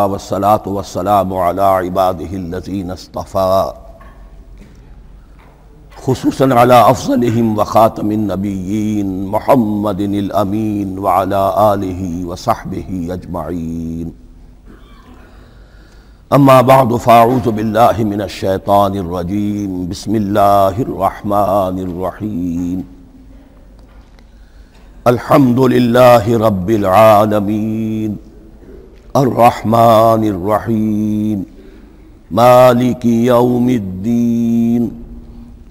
والصلاة والسلام على عباده الذين اصطفى خصوصا على أفضلهم وخاتم النبيين محمد الأمين وعلى آله وصحبه أجمعين أما بعد فأعوذ بالله من الشيطان الرجيم بسم الله الرحمن الرحيم الحمد لله رب العالمين الرحمن الرحيم مالك يوم الدين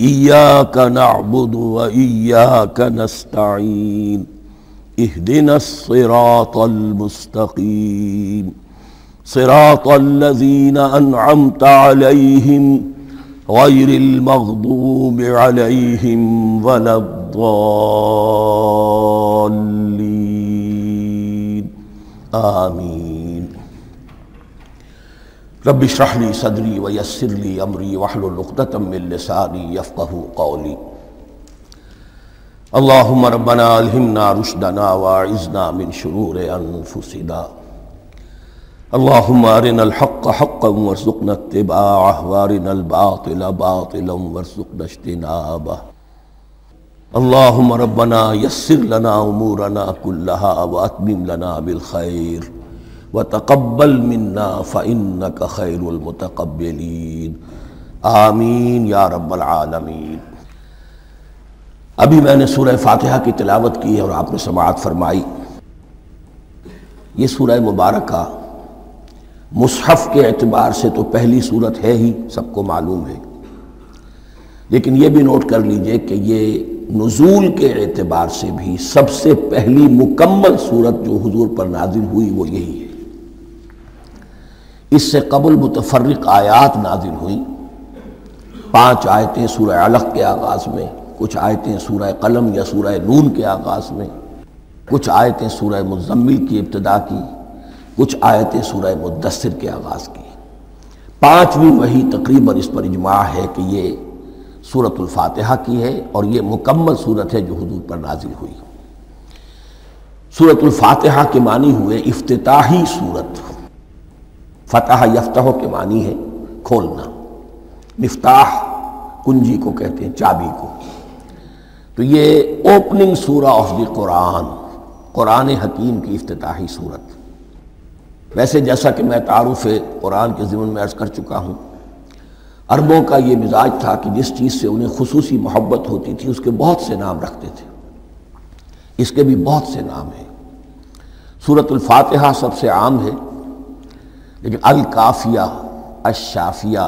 إياك نعبد وإياك نستعين اهدنا الصراط المستقيم صراط الذين أنعمت عليهم غير المغضوب عليهم ولا الضالين آمين رب اشرح لي صدري ويسر لي أمري واحلل عقدة من لساني يفقهوا قولي اللهم ربنا ألهمنا رشدنا واعذنا من شرور أنفسنا اللهم ارنا الحق حقا وارزقنا اتباعه وارنا الباطل باطلا وارزقنا اجتنابه اللهم ربنا يسر لنا امورنا كلها واتمم لنا بالخير وتقبل منا فانك خير المتقبلين آمین یا رب العالمین۔ ابھی میں نے سورہ فاتحہ کی تلاوت کی اور آپ نے سماعت فرمائی۔ یہ سورہ مبارکہ مصحف کے اعتبار سے تو پہلی صورت ہے ہی، سب کو معلوم ہے، لیکن یہ بھی نوٹ کر لیجئے کہ یہ نزول کے اعتبار سے بھی سب سے پہلی مکمل صورت جو حضور پر نازل ہوئی وہ یہی ہے۔ اس سے قبل متفرق آیات نازل ہوئیں، 5 آیتیں سورہ علق کے آغاز میں، کچھ آیتیں سورہ قلم یا سورہ نون کے آغاز میں، کچھ آیتیں سورہ مزمل کی ابتدا کی، کچھ آیتیں سورہ مدثر کے آغاز کی۔ 5ویں وحی تقریباً اس پر اجماع ہے کہ یہ سورۃ الفاتحہ کی ہے اور یہ مکمل سورت ہے جو حضور پر نازل ہوئی۔ سورۃ الفاتحہ کے معنی ہوئے افتتاحی سورت، فتح یفتح کے معنی ہے کھولنا، مفتاح کنجی کو کہتے ہیں، چابی کو۔ تو یہ اوپننگ سورہ آف دی قرآن، قرآن حکیم کی افتتاحی سورت۔ ویسے جیسا کہ میں تعارف قرآن کے ضمن میں عرض کر چکا ہوں، عربوں کا یہ مزاج تھا کہ جس چیز سے انہیں خصوصی محبت ہوتی تھی اس کے بہت سے نام رکھتے تھے، اس کے بھی بہت سے نام ہیں۔ سورۃ الفاتحہ سب سے عام ہے، لیکن الکافیہ، الشافیہ،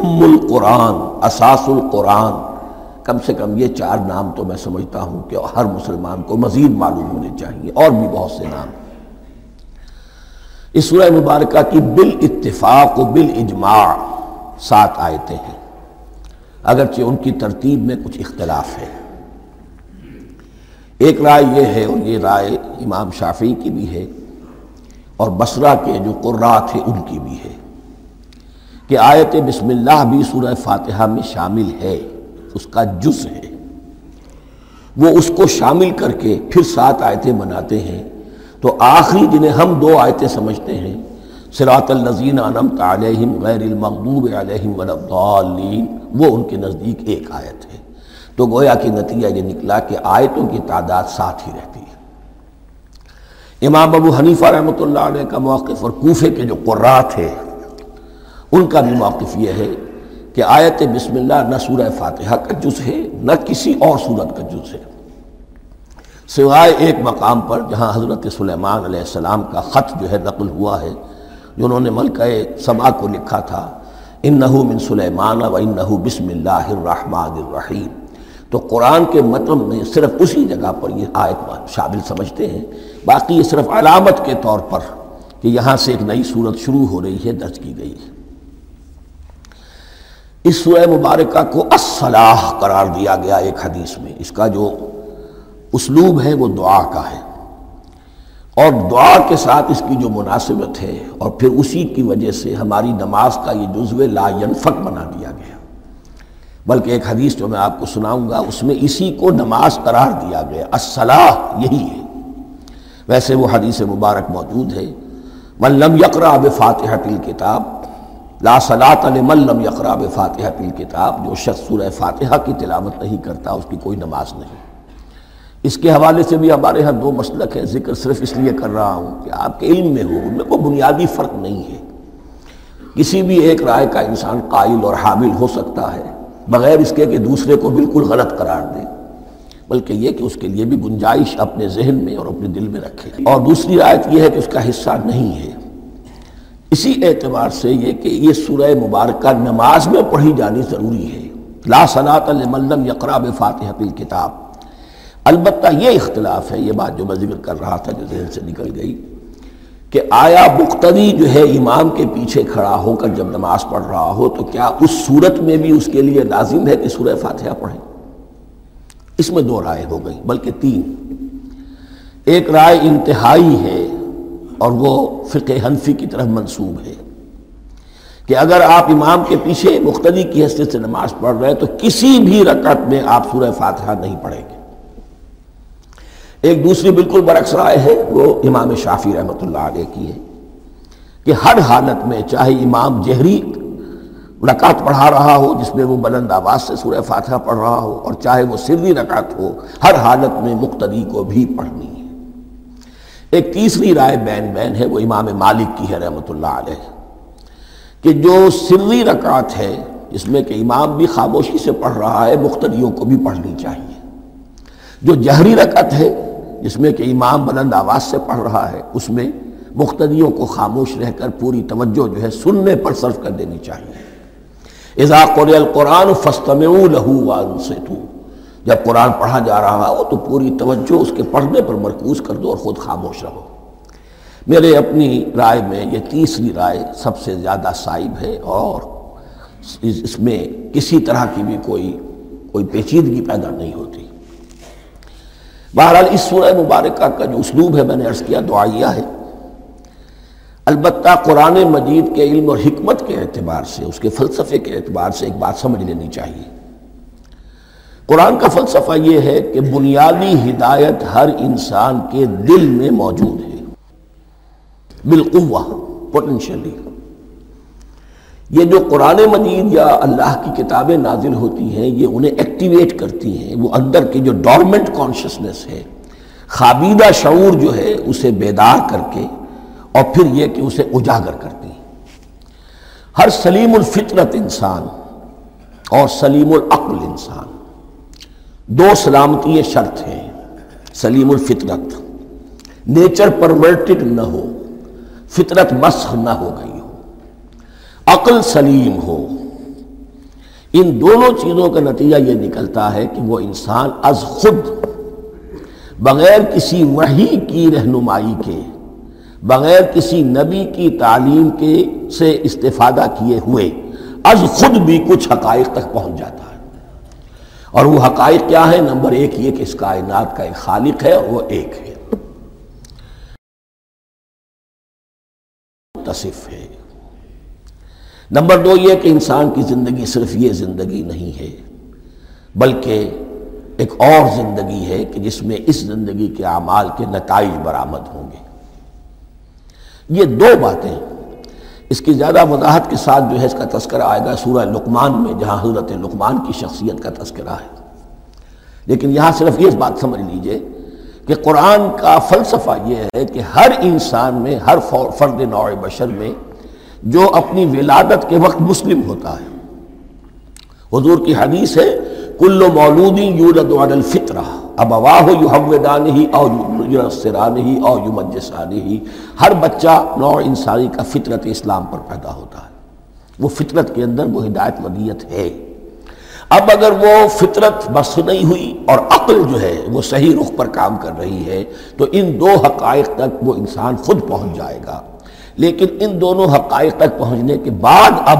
ام القرآن، اساس القرآن، کم سے کم یہ 4 نام تو میں سمجھتا ہوں کہ ہر مسلمان کو مزید معلوم ہونے چاہیے، اور بھی بہت سے نام۔ اس سورہ مبارکہ کی بالاتفاق و بالاجماع 7 آیتیں ہیں، اگرچہ ان کی ترتیب میں کچھ اختلاف ہے۔ ایک رائے یہ ہے، اور یہ رائے امام شافعی کی بھی ہے اور بصرہ کے جو قراء تھے ان کی بھی ہے، کہ آیت بسم اللہ بھی سورہ فاتحہ میں شامل ہے، اس کا جز ہے۔ وہ اس کو شامل کر کے پھر 7 آیتیں بناتے ہیں، تو آخری جنہیں ہم 2 آیتیں سمجھتے ہیں، صراط الذین انعمت علیہم غیر المغضوب علیہم ولا الضالین، وہ ان کے نزدیک ایک آیت ہے۔ تو گویا کہ نتیجہ یہ نکلا کہ آیتوں کی تعداد 7 ہی رہتی ہے۔ امام ابو حنیفہ رحمۃ اللہ علیہ کا موقف اور کوفے کے جو قراء تھے ان کا بھی موقف یہ ہے کہ آیت بسم اللہ نہ سورہ فاتحہ کا جز ہے نہ کسی اور صورت کا جز ہے، سوائے ایک مقام پر جہاں حضرت سلیمان علیہ السلام کا خط جو ہے نقل ہوا ہے، جو انہوں نے ملکہ سبا کو لکھا تھا، انہو من سلیمان و انہو بسم اللہ الرحمن الرحیم۔ تو قرآن کے متن میں صرف اسی جگہ پر یہ آیت شامل سمجھتے ہیں، باقی یہ صرف علامت کے طور پر کہ یہاں سے ایک نئی صورت شروع ہو رہی ہے درج کی گئی ہے۔ اس سورہ مبارکہ کو الصلاح قرار دیا گیا ایک حدیث میں۔ اس کا جو اسلوب ہے وہ دعا کا ہے، اور دعا کے ساتھ اس کی جو مناسبت ہے، اور پھر اسی کی وجہ سے ہماری نماز کا یہ جزو لا ینفک بنا دیا گیا۔ بلکہ ایک حدیث جو میں آپ کو سناؤں گا اس میں اسی کو نماز قرار دیا گیا، الصلاۃ یہی ہے۔ ویسے وہ حدیث مبارک موجود ہے، من لم یقرأ بفاتحۃ الکتاب لا صلاۃ لمن لم یقرأ بفاتحۃ الکتاب، جو شخص سورہ فاتحہ کی تلاوت نہیں کرتا اس کی کوئی نماز نہیں۔ اس کے حوالے سے بھی ہمارے ہاں دو مسلک ہیں، ذکر صرف اس لیے کر رہا ہوں کہ آپ کے علم میں ہو، ان میں کوئی بنیادی فرق نہیں ہے، کسی بھی ایک رائے کا انسان قائل اور حامل ہو سکتا ہے بغیر اس کے کہ دوسرے کو بالکل غلط قرار دے، بلکہ یہ کہ اس کے لیے بھی گنجائش اپنے ذہن میں اور اپنے دل میں رکھے۔ اور دوسری آیت یہ ہے کہ اس کا حصہ نہیں ہے، اسی اعتبار سے یہ کہ یہ سورہ مبارکہ نماز میں پڑھی جانی ضروری ہے، لا صلاۃ لمن لم یقرأ بفاتحۃ الکتاب۔ البتہ یہ اختلاف ہے، یہ بات جو میں ذکر کر رہا تھا جو ذہن سے نکل گئی، کہ آیا مقتدی جو ہے امام کے پیچھے کھڑا ہو کر جب نماز پڑھ رہا ہو تو کیا اس صورت میں بھی اس کے لیے لازم ہے کہ سورہ فاتحہ پڑھیں؟ اس میں دو رائے ہو گئی، بلکہ تین۔ ایک رائے انتہائی ہے اور وہ فقہ حنفی کی طرف منسوب ہے کہ اگر آپ امام کے پیچھے مقتدی کی حیثیت سے نماز پڑھ رہے ہیں تو کسی بھی رکعت میں آپ سورہ فاتحہ نہیں پڑھیں گے۔ ایک دوسری بالکل برعکس رائے ہے، وہ امام شافعی رحمۃ اللہ علیہ کی ہے کہ ہر حالت میں چاہے امام جہری رکعت پڑھا رہا ہو جس میں وہ بلند آواز سے سورہ فاتحہ پڑھ رہا ہو، اور چاہے وہ سری رکعت ہو، ہر حالت میں مقتدی کو بھی پڑھنی ہے۔ ایک تیسری رائے بین ہے، وہ امام مالک کی ہے رحمۃ اللہ علیہ، کہ جو سری رکعت ہے جس میں کہ امام بھی خاموشی سے پڑھ رہا ہے مقتدیوں کو بھی پڑھنی چاہیے، جو جہری رکعت ہے جس میں کہ امام بلند آواز سے پڑھ رہا ہے اس میں مقتدیوں کو خاموش رہ کر پوری توجہ جو ہے سننے پر صرف کر دینی چاہیے۔ اذا قرئ القرآن فاستمعوا له وانصتوا، جب قرآن پڑھا جا رہا ہو تو پوری توجہ اس کے پڑھنے پر مرکوز کر دو اور خود خاموش رہو۔ میرے اپنی رائے میں یہ تیسری رائے سب سے زیادہ صائب ہے، اور اس میں کسی طرح کی بھی کوئی پیچیدگی پیدا نہیں ہوتی۔ بہرحال اس سورہ مبارکہ کا جو اسلوب ہے میں نے عرض کیا دعائیہ ہے، البتہ قرآن مجید کے علم اور حکمت کے اعتبار سے، اس کے فلسفے کے اعتبار سے ایک بات سمجھ لینی چاہیے۔ قرآن کا فلسفہ یہ ہے کہ بنیادی ہدایت ہر انسان کے دل میں موجود ہے، بالقوہ پوٹینشلی۔ یہ جو قرآن مجید یا اللہ کی کتابیں نازل ہوتی ہیں یہ انہیں ایکٹیویٹ کرتی ہیں، وہ اندر کی جو ڈورمنٹ کانشسنس ہے، خابیدہ شعور جو ہے اسے بیدار کر کے اور پھر یہ کہ اسے اجاگر کرتی ہیں۔ ہر سلیم الفطرت انسان اور سلیم العقل انسان، دو سلامتی شرط ہیں۔ سلیم الفطرت، نیچر پرورٹڈ نہ ہو، فطرت مسخ نہ ہو گئی، عقل سلیم ہو، ان دونوں چیزوں کا نتیجہ یہ نکلتا ہے کہ وہ انسان از خود بغیر کسی وحی کی رہنمائی کے، بغیر کسی نبی کی تعلیم کے سے استفادہ کیے ہوئے از خود بھی کچھ حقائق تک پہنچ جاتا ہے۔ اور وہ حقائق کیا ہیں؟ نمبر ایک یہ کہ اس کائنات کا ایک خالق ہے اور وہ ایک ہے، متصف ہے۔ نمبر دو یہ کہ انسان کی زندگی صرف یہ زندگی نہیں ہے بلکہ ایک اور زندگی ہے کہ جس میں اس زندگی کے اعمال کے نتائج برآمد ہوں گے۔ یہ دو باتیں، اس کی زیادہ وضاحت کے ساتھ جو ہے اس کا تذکرہ آئے گا سورہ لقمان میں، جہاں حضرت لقمان کی شخصیت کا تذکرہ ہے۔ لیکن یہاں صرف یہ بات سمجھ لیجئے کہ قرآن کا فلسفہ یہ ہے کہ ہر انسان میں، ہر فرد نوع بشر میں جو اپنی ولادت کے وقت مسلم ہوتا ہے، حضور کی حدیث ہے کل مولود یولد علی الفطرہ ابواہ یحودانہ او یسرانہ او یمجسانہ، ہر بچہ نوع انسانی کا فطرت اسلام پر پیدا ہوتا ہے، وہ فطرت کے اندر وہ ہدایت ودیت ہے۔ اب اگر وہ فطرت بس نہیں ہوئی اور عقل جو ہے وہ صحیح رخ پر کام کر رہی ہے تو ان دو حقائق تک وہ انسان خود پہنچ جائے گا، لیکن ان دونوں حقائق تک پہنچنے کے بعد اب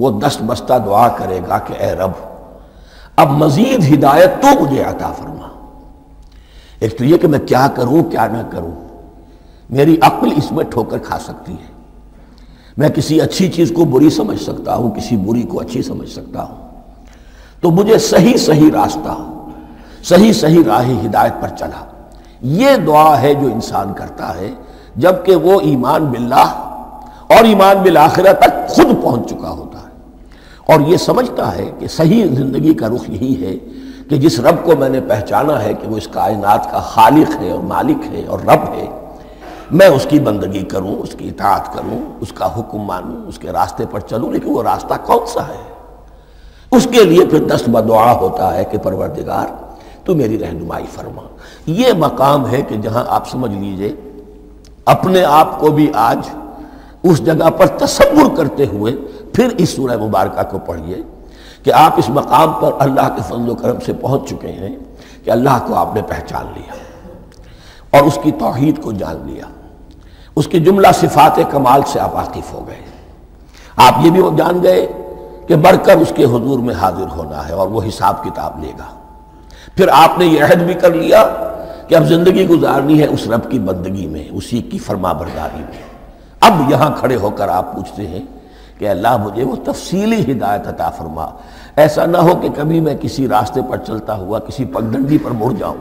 وہ دست بستہ دعا کرے گا کہ اے رب اب مزید ہدایت تو مجھے عطا فرما۔ ایک تو یہ کہ میں کیا کروں کیا نہ کروں، میری عقل اس میں ٹھوکر کھا سکتی ہے، میں کسی اچھی چیز کو بری سمجھ سکتا ہوں، کسی بری کو اچھی سمجھ سکتا ہوں، تو مجھے صحیح راستہ، صحیح راہ ہدایت پر چلا۔ یہ دعا ہے جو انسان کرتا ہے جبکہ وہ ایمان باللہ اور ایمان بالآخرہ تک خود پہنچ چکا ہوتا ہے اور یہ سمجھتا ہے کہ صحیح زندگی کا رخ یہی ہے کہ جس رب کو میں نے پہچانا ہے کہ وہ اس کائنات کا خالق ہے اور مالک ہے اور رب ہے، میں اس کی بندگی کروں، اس کی اطاعت کروں، اس کا حکم مانوں، اس کے راستے پر چلوں، لیکن وہ راستہ کون سا ہے؟ اس کے لیے پھر دست بدعا ہوتا ہے کہ پروردگار تو میری رہنمائی فرما۔ یہ مقام ہے کہ جہاں آپ سمجھ لیجئے اپنے آپ کو بھی آج اس جگہ پر تصور کرتے ہوئے پھر اس سورہ مبارکہ کو پڑھیے کہ آپ اس مقام پر اللہ کے فضل و کرم سے پہنچ چکے ہیں کہ اللہ کو آپ نے پہچان لیا اور اس کی توحید کو جان لیا، اس کی جملہ صفات کمال سے آپ واقف ہو گئے، آپ یہ بھی جان گئے کہ بڑھ کر اس کے حضور میں حاضر ہونا ہے اور وہ حساب کتاب لے گا۔ پھر آپ نے یہ عہد بھی کر لیا کہ اب زندگی گزارنی ہے اس رب کی بندگی میں، اسی کی فرما برداری میں۔ اب یہاں کھڑے ہو کر آپ پوچھتے ہیں کہ اللہ مجھے وہ تفصیلی ہدایت عطا فرما، ایسا نہ ہو کہ کبھی میں کسی راستے پر چلتا ہوا کسی پگڈنڈی پر مڑ جاؤں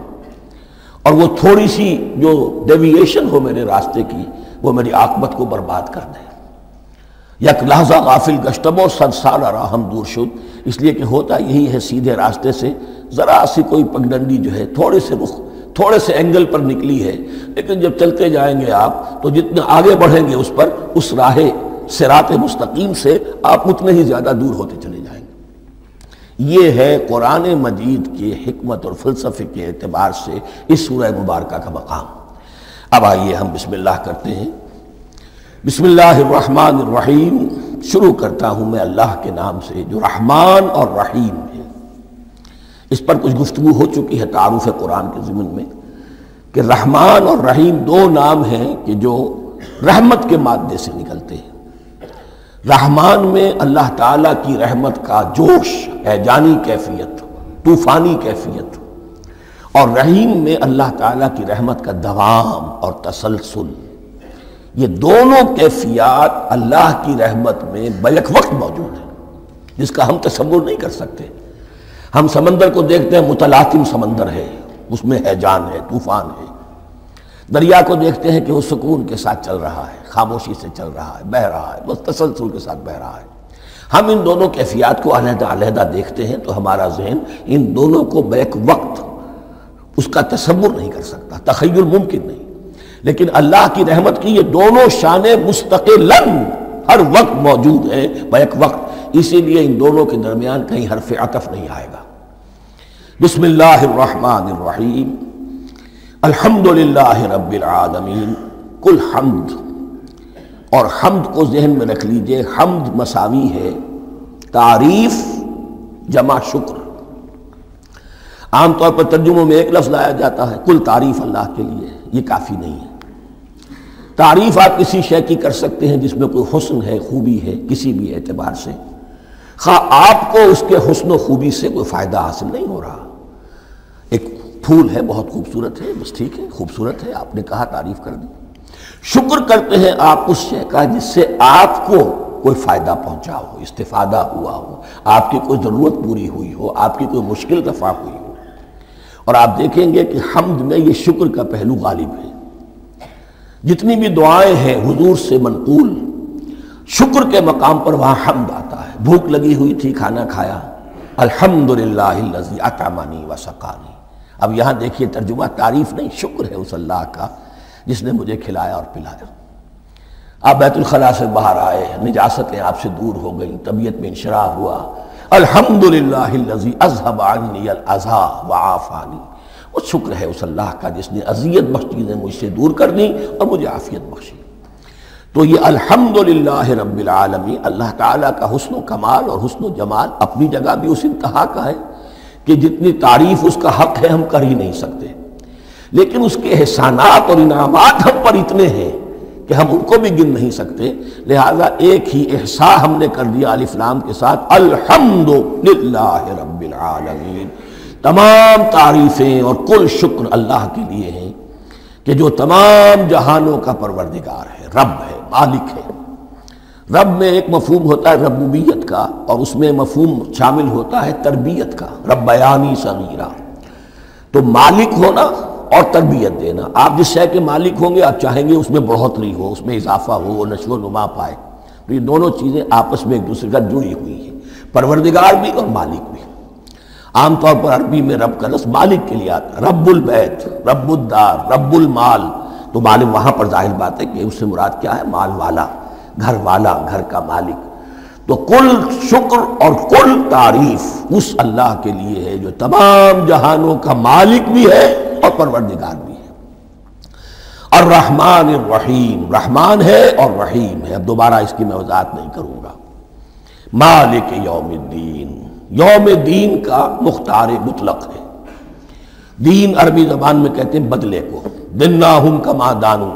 اور وہ تھوڑی سی جو ڈیویشن ہو میرے راستے کی وہ میری عاقبت کو برباد کر دے۔ یک لحظہ غافل گشتم و صد سالہ راہم دور شد، اس لیے کہ ہوتا یہی ہے، سیدھے راستے سے ذرا سی کوئی پگڈنڈی جو ہے تھوڑے سے رخ، تھوڑے سے اینگل پر نکلی ہے، لیکن جب چلتے جائیں گے آپ تو جتنا آگے بڑھیں گے اس پر، اس راہ صراط مستقیم سے آپ اتنے ہی زیادہ دور ہوتے چلے جائیں گے۔ یہ ہے قرآن مجید کی حکمت اور فلسفے کے اعتبار سے اس سورہ مبارکہ کا مقام۔ اب آئیے ہم بسم اللہ کرتے ہیں۔ بسم اللہ الرحمن الرحیم، شروع کرتا ہوں میں اللہ کے نام سے جو رحمان اور رحیم ہے۔ اس پر کچھ گفتگو ہو چکی ہے تعارف قرآن کے ضمن میں کہ رحمان اور رحیم دو نام ہیں کہ جو رحمت کے مادے سے نکلتے ہیں۔ رحمان میں اللہ تعالیٰ کی رحمت کا جوش، ہیجانی کیفیت، طوفانی کیفیت، اور رحیم میں اللہ تعالیٰ کی رحمت کا دوام اور تسلسل، یہ دونوں کیفیات اللہ کی رحمت میں بیک وقت موجود ہیں جس کا ہم تصور نہیں کر سکتے۔ ہم سمندر کو دیکھتے ہیں، متلاطم سمندر ہے، اس میں ہیجان ہے، طوفان ہے۔ دریا کو دیکھتے ہیں کہ وہ سکون کے ساتھ چل رہا ہے، خاموشی سے چل رہا ہے، بہہ رہا ہے، بس تسلسل کے ساتھ بہہ رہا ہے۔ ہم ان دونوں کیفیات کو علیحدہ علیحدہ دیکھتے ہیں تو ہمارا ذہن ان دونوں کو بیک وقت اس کا تصور نہیں کر سکتا، تخیل ممکن نہیں، لیکن اللہ کی رحمت کی یہ دونوں شانیں مستقلاً ہر وقت موجود ہیں بیک وقت، اسی لیے ان دونوں کے درمیان کہیں حرف عطف نہیں آئے گا۔ بسم اللہ الرحمن الرحیم، الحمدللہ رب العالمین، کل حمد، اور حمد کو ذہن میں رکھ لیجئے، حمد مساوی ہے تعریف جمع شکر۔ عام طور پر ترجموں میں ایک لفظ لایا جاتا ہے، کل تعریف اللہ کے لیے، یہ کافی نہیں ہے۔ تعریف آپ کسی شے کی کر سکتے ہیں جس میں کوئی حسن ہے، خوبی ہے، کسی بھی اعتبار سے، خواہ آپ کو اس کے حسن و خوبی سے کوئی فائدہ حاصل نہیں ہو رہا۔ ایک پھول ہے، بہت خوبصورت ہے، بس ٹھیک ہے، خوبصورت ہے، آپ نے کہا، تعریف کر دی۔ شکر کرتے ہیں آپ اس شے کا جس سے آپ کو کوئی فائدہ پہنچا ہو، استفادہ ہوا ہو، آپ کی کوئی ضرورت پوری ہوئی ہو، آپ کی کوئی مشکل رفع ہوئی ہو۔ اور آپ دیکھیں گے کہ حمد میں یہ شکر کا پہلو غالب ہے۔ جتنی بھی دعائیں ہیں حضور سے منقول، شکر کے مقام پر وہاں حمد آتا ہے۔ بھوک لگی ہوئی تھی، کھانا کھایا، الحمدللہ الذی اطعمنی وسقانی۔ اب یہاں دیکھیے ترجمہ، تعریف نہیں، شکر ہے اس اللہ کا جس نے مجھے کھلایا اور پلایا۔ آپ بیت الخلاء سے باہر آئے، نجاستیں آپ سے دور ہو گئیں، طبیعت میں انشراح ہوا، الحمدللہ الذی اذھب عنی الاذی وعافانی۔ وہ شکر ہے اس اللہ کا جس نے اذیت بخشی، نے مجھ سے دور کر دی اور مجھے عافیت بخشی۔ تو یہ الحمدللہ رب العالمین، اللہ تعالیٰ کا حسن و کمال اور حسن و جمال اپنی جگہ بھی اس انتہا کا ہے کہ جتنی تعریف اس کا حق ہے ہم کر ہی نہیں سکتے، لیکن اس کے احسانات اور انعامات ہم پر اتنے ہیں کہ ہم ان کو بھی گن نہیں سکتے، لہذا ایک ہی احساء ہم نے کر دیا الف لام کے ساتھ، الحمدللہ رب العالمین۔ تمام تعریفیں اور کل شکر اللہ کے لیے ہیں کہ جو تمام جہانوں کا پروردگار ہے، رب ہے، مالک ہے۔ رب میں ایک مفہوم ہوتا ہے ربوبیت کا، اور اس میں مفہوم شامل ہوتا ہے تربیت کا، ربیانی صغیرہ۔ تو مالک ہونا اور تربیت دینا۔ آپ جس شے کے مالک ہوں گے آپ چاہیں گے اس میں بڑھوتری ہو، اس میں اضافہ ہو، وہ نشو و نما پائے۔ تو یہ دونوں چیزیں آپس میں ایک دوسرے کا جڑی ہوئی ہیں، پروردگار بھی اور مالک بھی۔ عام طور پر عربی میں رب کا لفظ مالک کے لیے آتا ہے، رب البیت، رب الدار، رب المال۔ تو معلوم وہاں پر ظاہر بات ہے کہ اس سے مراد کیا ہے؟ مال والا، گھر والا، گھر کا مالک۔ تو کل شکر اور کل تعریف اس اللہ کے لیے ہے جو تمام جہانوں کا مالک بھی ہے اور پروردگار بھی ہے۔ الرحمن الرحیم، رحمان ہے اور رحیم ہے۔ اب دوبارہ اس کی میں وضاحت نہیں کروں گا۔ مالک یوم الدین، یوم دین کا مختار مطلق ہے۔ دین عربی زبان میں کہتے ہیں بدلے کو، دناہم کما دانو،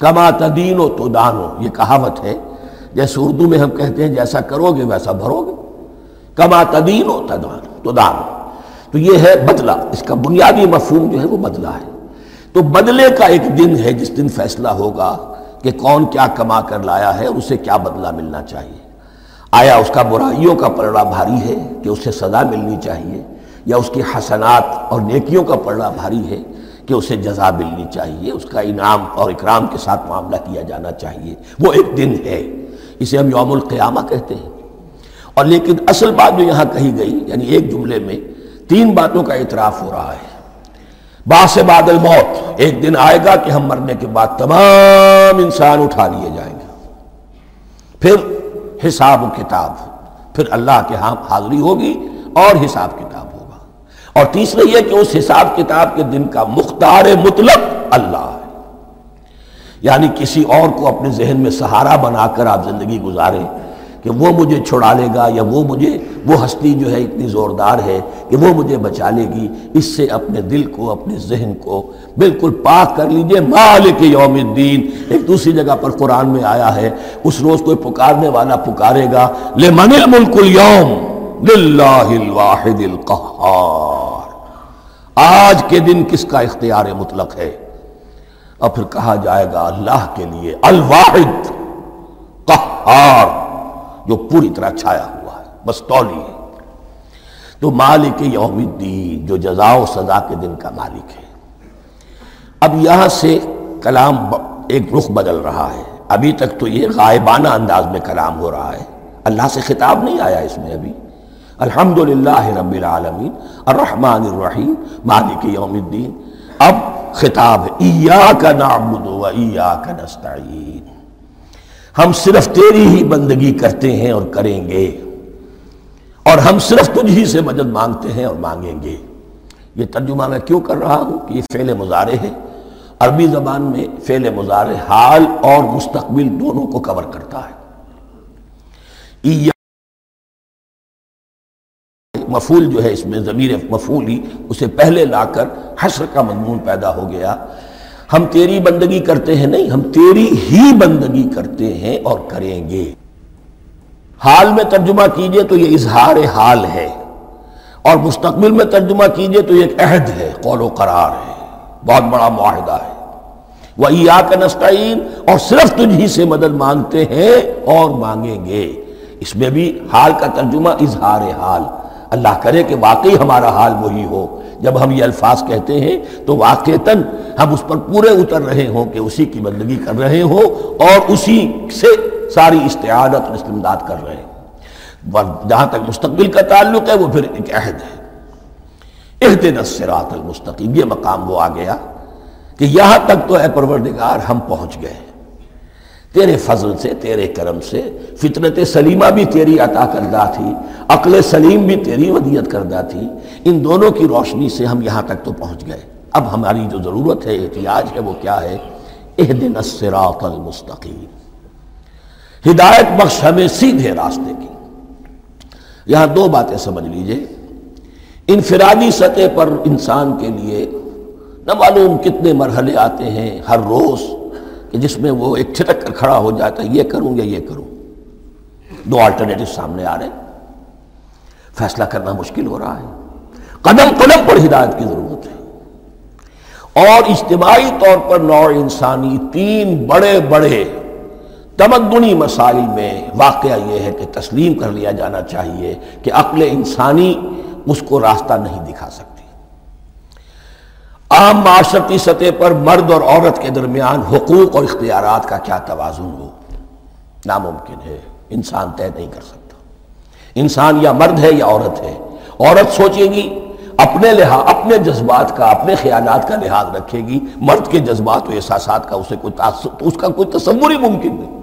کما تدینو تو دانو، یہ کہاوت ہے۔ جیسے اردو میں ہم کہتے ہیں جیسا کرو گے ویسا بھرو گے، کما تدینو تو دانو۔ تو یہ ہے بدلہ، اس کا بنیادی مفہوم جو ہے وہ بدلہ ہے۔ تو بدلے کا ایک دن ہے جس دن فیصلہ ہوگا کہ کون کیا کما کر لایا ہے اور اسے کیا بدلہ ملنا چاہیے۔ آیا اس کا برائیوں کا پلڑا بھاری ہے کہ اسے سزا ملنی چاہیے، یا اس کی حسنات اور نیکیوں کا پلڑا بھاری ہے کہ اسے جزا ملنی چاہیے، اس کا انعام اور اکرام کے ساتھ معاملہ کیا جانا چاہیے۔ وہ ایک دن ہے، اسے ہم یوم القیامہ کہتے ہیں۔ اور لیکن اصل بات جو یہاں کہی گئی، یعنی ایک جملے میں تین باتوں کا اعتراف ہو رہا ہے۔ بعث بعد الموت، ایک دن آئے گا کہ ہم مرنے کے بعد تمام انسان اٹھا لیے جائیں گے، پھر حساب و کتاب، پھر اللہ کے ہاں حاضری ہوگی اور حساب کتاب ہوگا۔ اور تیسرا یہ کہ اس حساب کتاب کے دن کا مختار مطلق اللہ ہے، یعنی کسی اور کو اپنے ذہن میں سہارا بنا کر آپ زندگی گزاریں کہ وہ مجھے چھڑا لے گا، یا وہ ہستی جو ہے اتنی زوردار ہے کہ وہ مجھے بچا لے گی۔ اس سے اپنے دل کو، اپنے ذہن کو بالکل پاک کر لیجئے۔ مالک یوم الدین، ایک دوسری جگہ پر قرآن میں آیا ہے، اس روز کوئی پکارنے والا پکارے گا، لمن الملک اليوم للہ الواحد القہار، آج کے دن کس کا اختیار مطلق ہے؟ اور پھر کہا جائے گا اللہ کے لیے، الواحد قہار، جو پوری طرح چھایا ہوا ہے، بس تولی ہے۔ تو مالک یوم الدین، جو جزا و سزا کے دن کا مالک ہے۔ اب یہاں سے کلام ایک رخ بدل رہا ہے۔ ابھی تک تو یہ غائبانہ انداز میں کلام ہو رہا ہے، اللہ سے خطاب نہیں آیا اس میں ابھی۔ الحمدللہ رب العالمین، الرحمن الرحیم، مالک یوم الدین، اب خطاب ہے، ایاک نعبد و ایاک نستعین، ہم صرف تیری ہی بندگی کرتے ہیں اور کریں گے، اور ہم صرف تجھ ہی سے مدد مانگتے ہیں اور مانگیں گے۔ یہ ترجمہ میں کیوں کر رہا ہوں کہ یہ فعل مضارع ہے۔ عربی زبان میں فعل مضارع حال اور مستقبل دونوں کو کور کرتا ہے۔ مفعول جو ہے اس میں ضمیر مفعول ہی، اسے پہلے لا کر حشر کا مضمون پیدا ہو گیا۔ ہم تیری بندگی کرتے ہیں نہیں، ہم تیری ہی بندگی کرتے ہیں اور کریں گے۔ حال میں ترجمہ کیجئے تو یہ اظہار حال ہے، اور مستقبل میں ترجمہ کیجئے تو یہ ایک عہد ہے، قول و قرار ہے، بہت بڑا معاہدہ ہے۔ وَإِيَّاكَ نَسْتَعِينُ، اور صرف تجھ ہی سے مدد مانگتے ہیں اور مانگیں گے۔ اس میں بھی حال کا ترجمہ اظہار حال، اللہ کرے کہ واقعی ہمارا حال وہی ہو جب ہم یہ الفاظ کہتے ہیں، تو واقعتاً ہم اس پر پورے اتر رہے ہوں کہ اسی کی بندگی کر رہے ہوں اور اسی سے ساری استعانت اور استمداد کر رہے ہیں۔ جہاں تک مستقبل کا تعلق ہے وہ پھر ایک عہد ہے، اہدنا الصراط المستقیم، یہ مقام وہ آ گیا کہ یہاں تک تو اے پروردگار ہم پہنچ گئے، تیرے فضل سے، تیرے کرم سے۔ فطرت سلیمہ بھی تیری عطا کردہ تھی، عقل سلیم بھی تیری ودیت کردہ تھی، ان دونوں کی روشنی سے ہم یہاں تک تو پہنچ گئے۔ اب ہماری جو ضرورت ہے، احتیاج ہے، وہ کیا ہے؟ اہدنا الصراط المستقیم، ہدایت بخش ہمیں سیدھے راستے کی۔ یہاں دو باتیں سمجھ لیجئے۔ انفرادی سطح پر انسان کے لیے نہ معلوم کتنے مرحلے آتے ہیں ہر روز کہ جس میں وہ ایک چھٹک کر کھڑا ہو جاتا ہے، یہ کروں یا یہ کروں، دو آلٹرنیٹو سامنے آ رہے ہیں، فیصلہ کرنا مشکل ہو رہا ہے۔ قدم قدم پر ہدایت کی ضرورت ہے۔ اور اجتماعی طور پر نوع انسانی تین بڑے بڑے تمدنی مسائل میں واقعہ یہ ہے کہ تسلیم کر لیا جانا چاہیے کہ عقل انسانی اس کو راستہ نہیں دکھا سکتی۔ عام معاشرتی سطح پر مرد اور عورت کے درمیان حقوق اور اختیارات کا کیا توازن ہو، ناممکن ہے، انسان طے نہیں کر سکتا۔ انسان یا مرد ہے یا عورت ہے۔ عورت سوچے گی، اپنے لحاظ، اپنے جذبات کا، اپنے خیالات کا لحاظ رکھے گی، مرد کے جذبات و احساسات کا اسے اس کا کوئی تصور ہی ممکن نہیں۔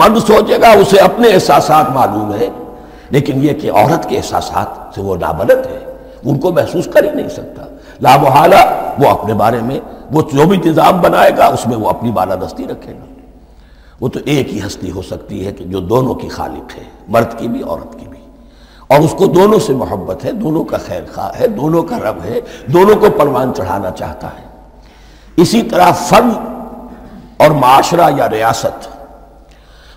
مرد سوچے گا، اسے اپنے احساسات معلوم ہے، لیکن یہ کہ عورت کے احساسات سے وہ نابلد ہے، ان کو محسوس کر ہی نہیں سکتا۔ لا محالہ وہ اپنے بارے میں، وہ جو بھی نظام بنائے گا اس میں وہ اپنی بالادستی رکھے گا۔ وہ تو ایک ہی ہستی ہو سکتی ہے کہ جو دونوں کی خالق ہے، مرد کی بھی عورت کی بھی، اور اس کو دونوں سے محبت ہے، دونوں کا خیر خواہ ہے، دونوں کا رب ہے، دونوں کو پروان چڑھانا چاہتا ہے۔ اسی طرح فن اور معاشرہ یا ریاست،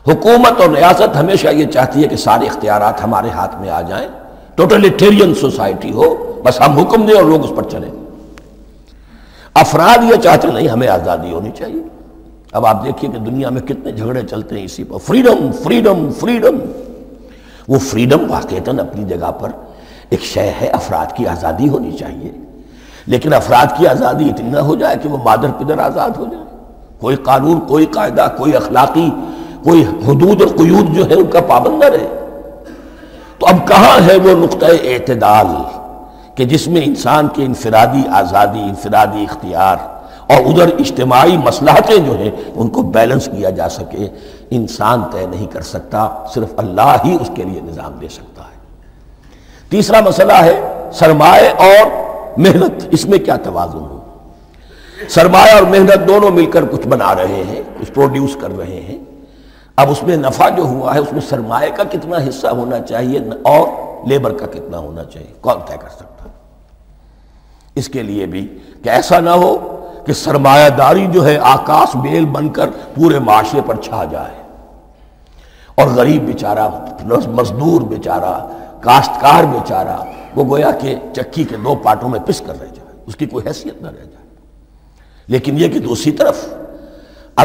حکومت اور ریاست ہمیشہ یہ چاہتی ہے کہ سارے اختیارات ہمارے ہاتھ میں آ جائیں، ٹوٹلیٹیرین سوسائٹی ہو، بس ہم حکم دیں اور لوگ اس پر چلیں۔ افراد یہ چاہتے نہیں، ہمیں آزادی ہونی چاہیے۔ اب آپ دیکھیے کہ دنیا میں کتنے جھگڑے چلتے ہیں اسی پر، فریڈم فریڈم فریڈم۔ وہ فریڈم واقعتاً اپنی جگہ پر ایک شے ہے، افراد کی آزادی ہونی چاہیے، لیکن افراد کی آزادی اتنی نہ ہو جائے کہ وہ مادر پدر آزاد ہو جائے، کوئی قانون، کوئی قاعدہ، کوئی اخلاقی، کوئی حدود اور قیود جو ہے ان کا پابند نہ رہے۔ تو اب کہاں ہے وہ نقطۂ اعتدال کہ جس میں انسان کی انفرادی آزادی، انفرادی اختیار اور ادھر اجتماعی مصلحتیں جو ہیں ان کو بیلنس کیا جا سکے؟ انسان طے نہیں کر سکتا، صرف اللہ ہی اس کے لیے نظام دے سکتا ہے۔ تیسرا مسئلہ ہے سرمایہ اور محنت، اس میں کیا توازن ہو؟ سرمایہ اور محنت دونوں مل کر کچھ بنا رہے ہیں، کچھ پروڈیوس کر رہے ہیں، اب اس میں نفع جو ہوا ہے اس میں سرمایہ کا کتنا حصہ ہونا چاہیے اور لیبر کا کتنا ہونا چاہیے، کون طے کر سکتا؟ اس کے لیے بھی کہ ایسا نہ ہو کہ سرمایہ داری جو ہے آکاش بیل بن کر پورے معاشرے پر چھا جائے اور غریب بیچارہ، مزدور بیچارہ، کاشتکار بیچارہ، وہ گویا کہ چکی کے دو پاٹوں میں پس کر رہ جائے، اس کی کوئی حیثیت نہ رہ جائے۔ لیکن یہ کہ دوسری طرف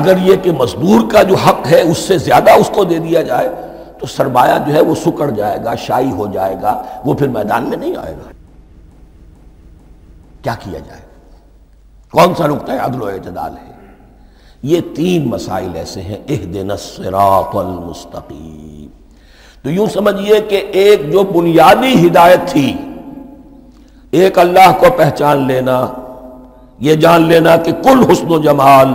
اگر یہ کہ مزدور کا جو حق ہے اس سے زیادہ اس کو دے دیا جائے تو سرمایہ جو ہے وہ سکڑ جائے گا، شائی ہو جائے گا، وہ پھر میدان میں نہیں آئے گا۔ کیا کیا جائے؟ کون سا نقطۂ عدل و اعتدال ہے؟ یہ تین مسائل ایسے ہیں، اہدنا الصراط المستقیم۔ تو یوں سمجھیے کہ ایک جو بنیادی ہدایت تھی، ایک اللہ کو پہچان لینا، یہ جان لینا کہ کل حسن و جمال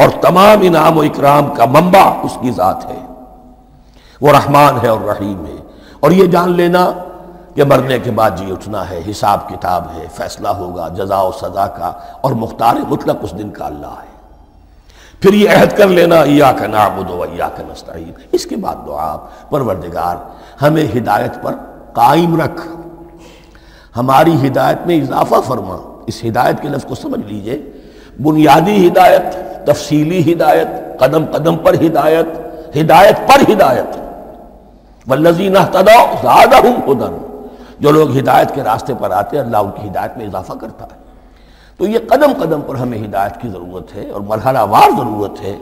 اور تمام انعام و اکرام کا منبع اس کی ذات ہے، وہ رحمان ہے اور رحیم ہے، اور یہ جان لینا کہ مرنے کے بعد جی اٹھنا ہے، حساب کتاب ہے، فیصلہ ہوگا جزا و سزا کا، اور مختار مطلق اس دن کا اللہ ہے۔ پھر یہ عہد کر لینا ایاک نعبد و ایاک نستعین، اس کے بعد دعا، پروردگار ہمیں ہدایت پر قائم رکھ، ہماری ہدایت میں اضافہ فرما۔ اس ہدایت کے لفظ کو سمجھ لیجئے، بنیادی ہدایت، تفصیلی ہدایت، قدم قدم پر ہدایت، ہدایت پر ہدایت۔ والذین اہتدوا زادہم ہدی، جو لوگ ہدایت کے راستے پر آتے ہیں اللہ ان کی ہدایت میں اضافہ کرتا ہے۔ تو یہ قدم قدم پر ہمیں ہدایت کی ضرورت ہے اور مرحلہ وار ضرورت ہے۔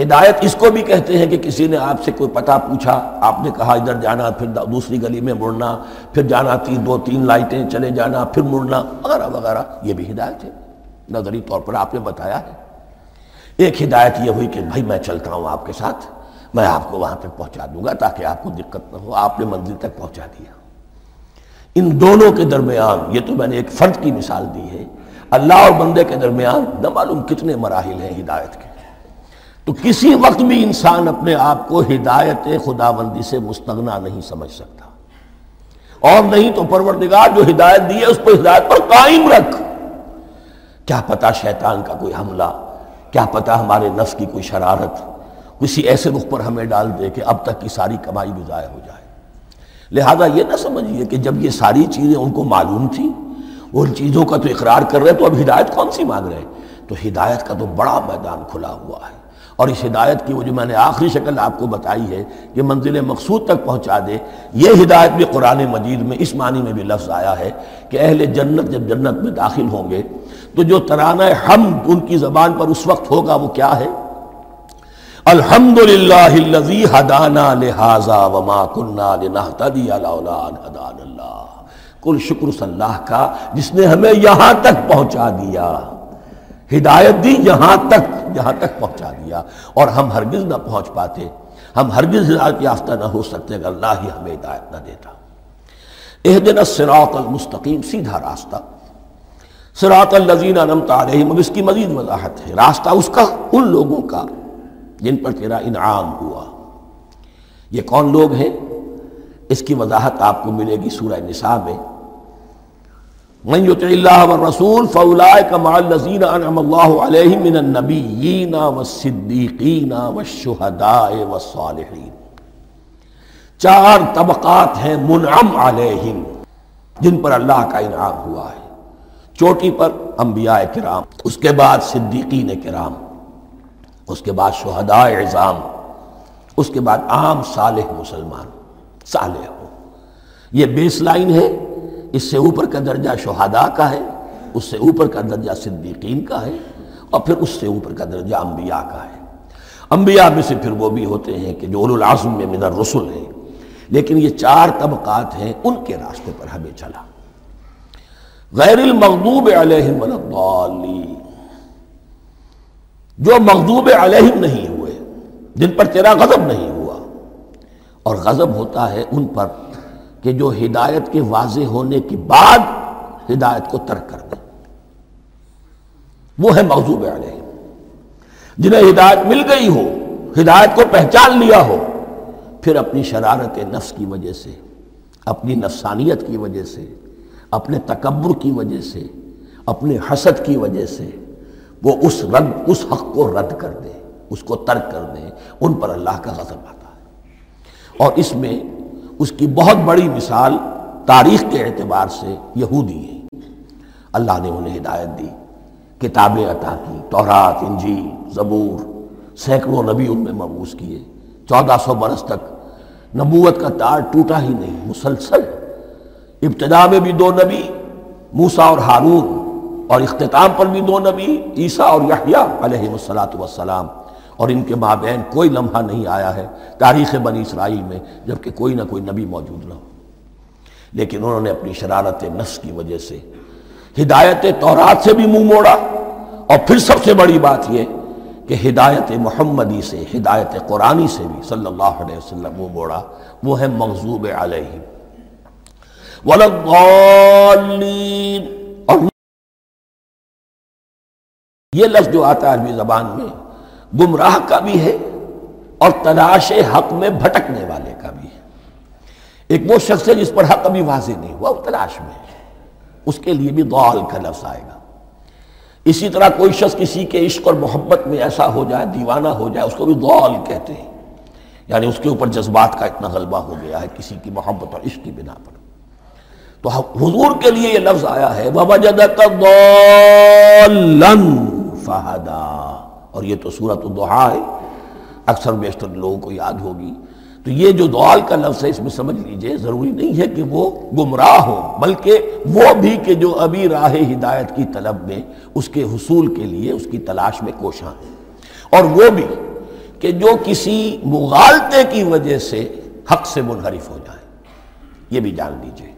ہدایت اس کو بھی کہتے ہیں کہ کسی نے آپ سے کوئی پتہ پوچھا، آپ نے کہا ادھر جانا، پھر دوسری گلی میں مڑنا، پھر جانا، دو تین لائٹیں چلے جانا، پھر مڑنا، وغیرہ وغیرہ، یہ بھی ہدایت ہے، نظری طور پر آپ نے بتایا ہے۔ ایک ہدایت یہ ہوئی کہ بھائی میں چلتا ہوں آپ کے ساتھ، میں آپ کو وہاں پہ پہنچا دوں گا تاکہ آپ کو دقت نہ ہو، آپ نے منزل تک پہنچا دیا۔ ان دونوں کے درمیان، یہ تو میں نے ایک فرد کی مثال دی ہے، اللہ اور بندے کے درمیان نہ معلوم کتنے مراحل ہیں ہدایت کے۔ تو کسی وقت بھی انسان اپنے آپ کو ہدایت خداوندی سے مستغنا نہیں سمجھ سکتا، اور نہیں تو پروردگار جو ہدایت دی ہے اس کو ہدایت پر قائم رکھ۔ کیا پتہ شیطان کا کوئی حملہ، کیا پتہ ہمارے نفس کی کوئی شرارت کسی ایسے رخ پر ہمیں ڈال دے کہ اب تک کی ساری کمائی بھی ضائع ہو جائے۔ لہذا یہ نہ سمجھیے کہ جب یہ ساری چیزیں ان کو معلوم تھیں، وہ ان چیزوں کا تو اقرار کر رہے تو اب ہدایت کون سی مانگ رہے ہیں؟ تو ہدایت کا تو بڑا میدان کھلا ہوا ہے، اور اس ہدایت کی وہ جو میں نے آخری شکل آپ کو بتائی ہے کہ منزل مقصود تک پہنچا دے، یہ ہدایت بھی قرآن مجید میں اس معنی میں بھی لفظ آیا ہے کہ اہل جنت جب جنت میں داخل ہوں گے تو جو ترانہ حمد ان کی زبان پر اس وقت ہوگا وہ کیا ہے؟ الحمدللہ الذی ہدانا لہذا وما کنا لنہتدی لولا ان ھدانا اللہ۔ کل شکر اس اللہ کا جس نے ہمیں یہاں تک پہنچا دیا، ہدایت دی یہاں تک پہنچا دیا، اور ہم ہرگز نہ پہنچ پاتے، ہم ہرگز ہدایت یافتہ نہ ہو سکتے اگر اللہ ہی ہمیں ہدایت نہ دیتا۔ اہدنا الصراط المستقیم، سیدھا راستہ، صراط الذین انعمت علیہم، اب اس کی مزید وضاحت ہے، راستہ اس کا ان لوگوں کا جن پر تیرا انعام ہوا۔ یہ کون لوگ ہیں؟ اس کی وضاحت آپ کو ملے گی سورہ نساء میں، من یطع اللہ والرسول فاولئک مع الذین انعم اللہ علیہم من النبیین والصدیقین والشہداء والصالحین۔ چار طبقات ہیں منعم علیہم، جن پر اللہ کا انعام ہوا ہے، چوٹی پر انبیاء کرام، اس کے بعد صدیقین کرام، اس کے بعد شہداء عظام، اس کے بعد عام صالح مسلمان، صالح ہو، یہ بیس لائن ہے۔ اس سے اوپر کا درجہ شہداء کا ہے، اس سے اوپر کا درجہ صدیقین کا ہے، اور پھر اس سے اوپر کا درجہ انبیاء کا ہے۔ انبیاء میں سے پھر وہ بھی ہوتے ہیں کہ جو اولو العزم میں من الرسل ہیں، لیکن یہ چار طبقات ہیں، ان کے راستے پر ہمیں چلا۔ غیر المغضوب علیہم ولا الضالین، جو مغضوب علیہم نہیں ہوئے، جن پر تیرا غضب نہیں ہوا، اور غضب ہوتا ہے ان پر کہ جو ہدایت کے واضح ہونے کے بعد ہدایت کو ترک کر دیں، وہ ہے مغضوب علیہم۔ جنہیں ہدایت مل گئی ہو، ہدایت کو پہچان لیا ہو، پھر اپنی شرارت نفس کی وجہ سے، اپنی نفسانیت کی وجہ سے، اپنے تکبر کی وجہ سے، اپنے حسد کی وجہ سے وہ اس حق کو رد کر دیں، اس کو ترک کر دیں، ان پر اللہ کا غضب آتا ہے۔ اور اس میں اس کی بہت بڑی مثال تاریخ کے اعتبار سے یہودی ہیں۔ اللہ نے انہیں ہدایت دی، کتابیں عطا کی، تورات، انجیل، زبور، سینکڑوں نبی ان میں مبعوث کیے، 1400 برس تک نبوت کا تار ٹوٹا ہی نہیں، مسلسل۔ ابتدا میں بھی 2 نبی، موسیٰ اور ہارون، اور اختتام پر بھی 2 نبی، عیسیٰ اور یحییٰ علیہ السلام، اور ان کے مابین کوئی لمحہ نہیں آیا ہے تاریخ بنی اسرائیل میں جب کہ کوئی نہ کوئی نبی موجود نہ ہو۔ لیکن انہوں نے اپنی شرارت نفس کی وجہ سے ہدایت تورات سے بھی منہ موڑا، اور پھر سب سے بڑی بات یہ کہ ہدایت محمدی سے، ہدایت قرآنی سے بھی صلی اللہ علیہ وسلم منہ موڑا، وہ ہے مغضوب علیہم ولا الضالین۔ اور یہ لفظ جو آتا ہے عربی زبان میں، گمراہ کا بھی ہے اور تلاش حق میں بھٹکنے والے کا بھی ہے۔ ایک وہ شخص ہے جس پر حق ابھی واضح نہیں ہوا، وہ تلاش میں ہے، اس کے لیے بھی ضال کا لفظ آئے گا۔ اسی طرح کوئی شخص کسی کے عشق اور محبت میں ایسا ہو جائے، دیوانہ ہو جائے، اس کو بھی ضال کہتے ہیں، یعنی اس کے اوپر جذبات کا اتنا غلبہ ہو گیا ہے کسی کی محبت اور عشق کی بنا پر۔ تو حضور کے لیے یہ لفظ آیا ہے، وَوَجَدَكَ ضَالًّا فَہَدَىٰ، اور یہ تو سورۃ الضحیٰ ہے، اکثر بیشتر لوگوں کو یاد ہوگی۔ تو یہ جو ضال کا لفظ ہے، اس میں سمجھ لیجئے ضروری نہیں ہے کہ وہ گمراہ ہو، بلکہ وہ بھی کہ جو ابھی راہ ہدایت کی طلب میں، اس کے حصول کے لیے، اس کی تلاش میں کوشاں ہیں، اور وہ بھی کہ جو کسی مغالطے کی وجہ سے حق سے منحرف ہو جائے۔ یہ بھی جان لیجئے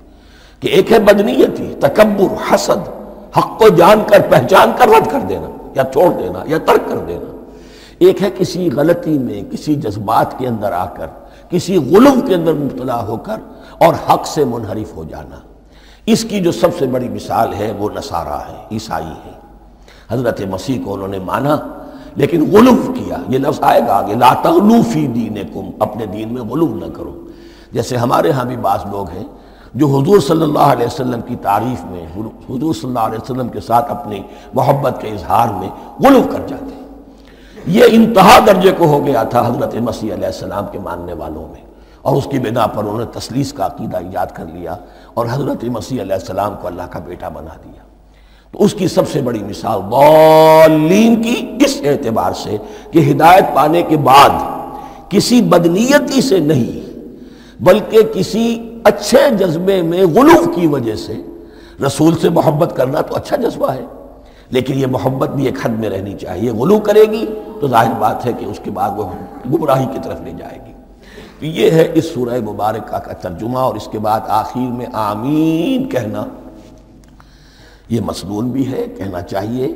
کہ ایک ہے بدنیتی، تکبر، حسد، حق کو جان کر پہچان کر رد کر دینا یا چھوڑ دینا یا ترک کر دینا، ایک ہے کسی غلطی میں، کسی جذبات کے اندر آ کر، کسی غلو کے اندر مبتلا ہو کر اور حق سے منحرف ہو جانا۔ اس کی جو سب سے بڑی مثال ہے وہ نصارہ ہے، عیسائی ہے۔ حضرت مسیح کو انہوں نے مانا لیکن غلو کیا، یہ لفظ آئے گا آگے، لا تغلو فی دینکم، اپنے دین میں غلو نہ کرو۔ جیسے ہمارے ہاں بھی بعض لوگ ہیں جو حضور صلی اللہ علیہ وسلم کی تعریف میں، حضور صلی اللہ علیہ وسلم کے ساتھ اپنی محبت کے اظہار میں غلو کر جاتے ہیں۔ یہ انتہا درجے کو ہو گیا تھا حضرت مسیح علیہ السلام کے ماننے والوں میں، اور اس کی بنا پر انہوں نے تثلیث کا عقیدہ ایجاد کر لیا اور حضرت مسیح علیہ السلام کو اللہ کا بیٹا بنا دیا۔ تو اس کی سب سے بڑی مثال ضالین کی اس اعتبار سے کہ ہدایت پانے کے بعد کسی بدنیتی سے نہیں، بلکہ کسی اچھے جذبے میں غلو کی وجہ سے۔ رسول سے محبت کرنا تو اچھا جذبہ ہے، لیکن یہ محبت بھی ایک حد میں رہنی چاہیے۔ غلو کرے گی تو ظاہر بات ہے کہ اس کے بعد وہ گمراہی کی طرف لے جائے گی۔ تو یہ ہے اس سورہ مبارکہ کا ترجمہ، اور اس کے بعد آخر میں آمین کہنا یہ مسنون بھی ہے، کہنا چاہیے۔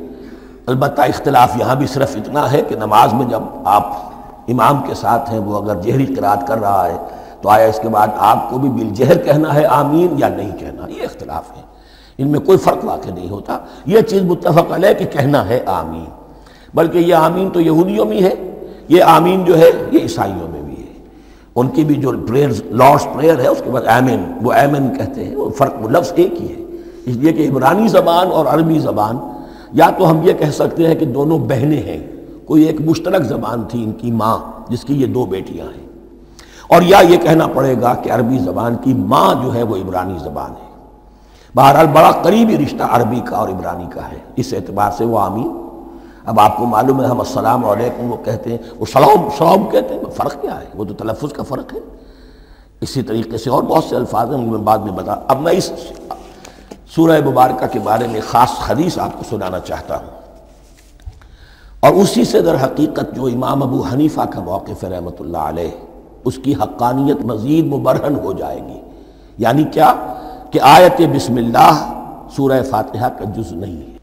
البتہ اختلاف یہاں بھی صرف اتنا ہے کہ نماز میں جب آپ امام کے ساتھ ہیں، وہ اگر جہری قرات کر رہا ہے تو آیا اس کے بعد آپ کو بھی بالجہر کہنا ہے آمین یا نہیں کہنا، یہ اختلاف ہے، ان میں کوئی فرق واقع نہیں ہوتا۔ یہ چیز متفق علیہ کہ کہنا ہے آمین، بلکہ یہ آمین تو یہودیوں میں ہے، یہ آمین جو ہے یہ عیسائیوں میں بھی ہے، ان کی بھی جو پریئرز لارڈس پریئر ہے اس کے بعد آمین، وہ آمین کہتے ہیں، وہ فرق، وہ لفظ ایک ہی ہے۔ اس لیے کہ عبرانی زبان اور عربی زبان، یا تو ہم یہ کہہ سکتے ہیں کہ دونوں بہنیں ہیں، کوئی ایک مشترک زبان تھی ان کی ماں جس کی یہ دو بیٹیاں ہیں، اور یا یہ کہنا پڑے گا کہ عربی زبان کی ماں جو ہے وہ عبرانی زبان ہے۔ بہرحال بڑا قریبی رشتہ عربی کا اور عبرانی کا ہے، اس اعتبار سے وہ آمین۔ اب آپ کو معلوم ہے ہم السلام علیکم وہ کہتے ہیں، وہ سلام سلام کہتے ہیں، فرق کیا ہے؟ وہ تو تلفظ کا فرق ہے۔ اسی طریقے سے اور بہت سے الفاظ ہیں، ان میں بعد میں بتا۔ اب میں اس سورہ مبارکہ کے بارے میں خاص حدیث آپ کو سنانا چاہتا ہوں، اور اسی سے در حقیقت جو امام ابو حنیفہ کا موقف ہے رحمۃ اللہ علیہ، اس کی حقانیت مزید مبرہن ہو جائے گی۔ یعنی کیا کہ آیت بسم اللہ سورہ فاتحہ کا جز نہیں ہے،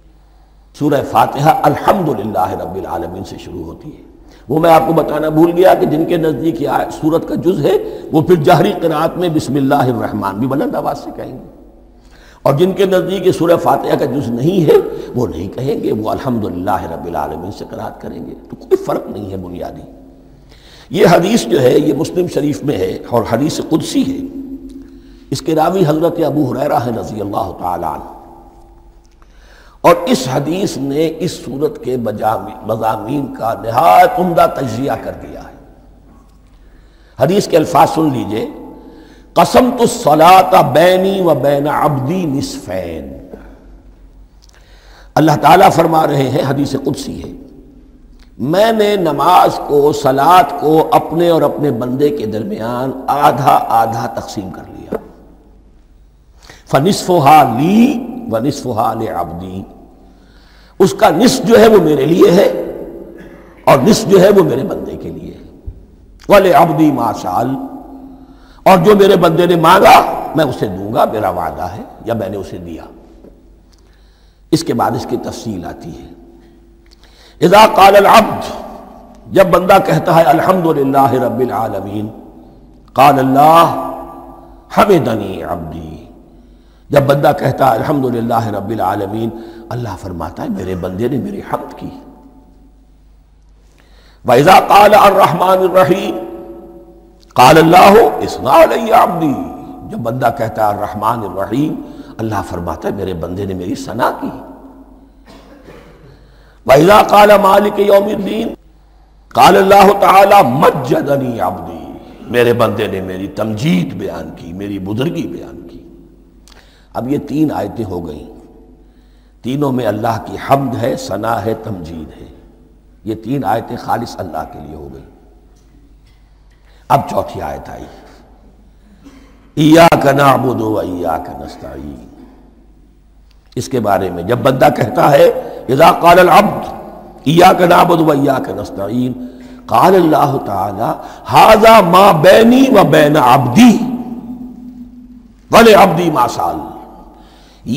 سورہ فاتحہ الحمدللہ رب العالمین سے شروع ہوتی ہے۔ وہ میں آپ کو بتانا بھول گیا کہ جن کے نزدیک یہ سورت کا جز ہے وہ پھر جہری قرات میں بسم اللہ الرحمن بھی بلند آواز سے کہیں گے، اور جن کے نزدیک یہ سورہ فاتحہ کا جز نہیں ہے وہ نہیں کہیں گے، وہ الحمدللہ رب العالمین سے قرات کریں گے۔ تو کوئی فرق نہیں ہے بنیادی۔ یہ حدیث جو ہے یہ مسلم شریف میں ہے اور حدیث قدسی ہے، اس کے راوی حضرت ابو ہریرہ ہے رضی اللہ تعالیٰ عنہ، اور اس حدیث نے اس صورت کے مضامین کا نہایت عمدہ تجزیہ کر دیا ہے۔ حدیث کے الفاظ سن لیجئے، قسمت الصلاۃ بینی و بین عبدی نصفین، اللہ تعالیٰ فرما رہے ہیں، حدیث قدسی ہے، میں نے نماز کو، صلاۃ کو اپنے اور اپنے بندے کے درمیان آدھا آدھا تقسیم کر لیا۔ فَنِصْفُهَا لِي وَنِصْفُهَا لِعَبْدِي، اس کا نصف جو ہے وہ میرے لیے ہے اور نصف جو ہے وہ میرے بندے کے لیے ہے۔ وَلِعَبْدِي مَا سَأَلَ، اور جو میرے بندے نے مانگا میں اسے دوں گا، میرا وعدہ ہے یا میں نے اسے دیا۔ اس کے بعد اس کی تفصیل آتی ہے، اِذَا قَالَ الْعَبْدُ، جب بندہ کہتا ہے الحمدللہ رب العالمین، قَالَ اللَّهُ حَمِدَنِي عَبْدِي، جب بندہ کہتا ہے الحمدللہ رب العالمین، اللہ فرماتا ہے میرے بندے نے میری حمد کی۔ وَإِذَا قَالَ الرَّحْمَنِ الرَّحِيمِ قَالَ اللَّهُ اثْنَى عَلَيَّ عَبْدِي، جب بندہ کہتا ہے الرحمن الرحیم، اللہ فرماتا ہے میرے بندے نے میری ثنا کی۔ وَإِذَا قَالَ مَالِكِ يَوْمِ الدِّينِ قَالَ اللَّهُ تَعَالَى مَجَّدَنِي عَبْدِي، میرے بندے نے میری تمجید بیان کی، میری بزرگی بیان کی۔ اب یہ تین آیتیں ہو گئیں، تینوں میں اللہ کی حمد ہے، ثنا ہے، تمجید ہے، یہ تین آیتیں خالص اللہ کے لیے ہو گئیں۔ اب چوتھی آیت آئی، ایاک نعبد و ایاک نستعین، اس کے بارے میں جب بندہ کہتا ہے اذا قال العبد ایاک نعبد و ایاک نستعین قال اللہ تعالی ھذا ما بینی و بین عبدی وَلِعَبْدِی مَا سَأَلَ،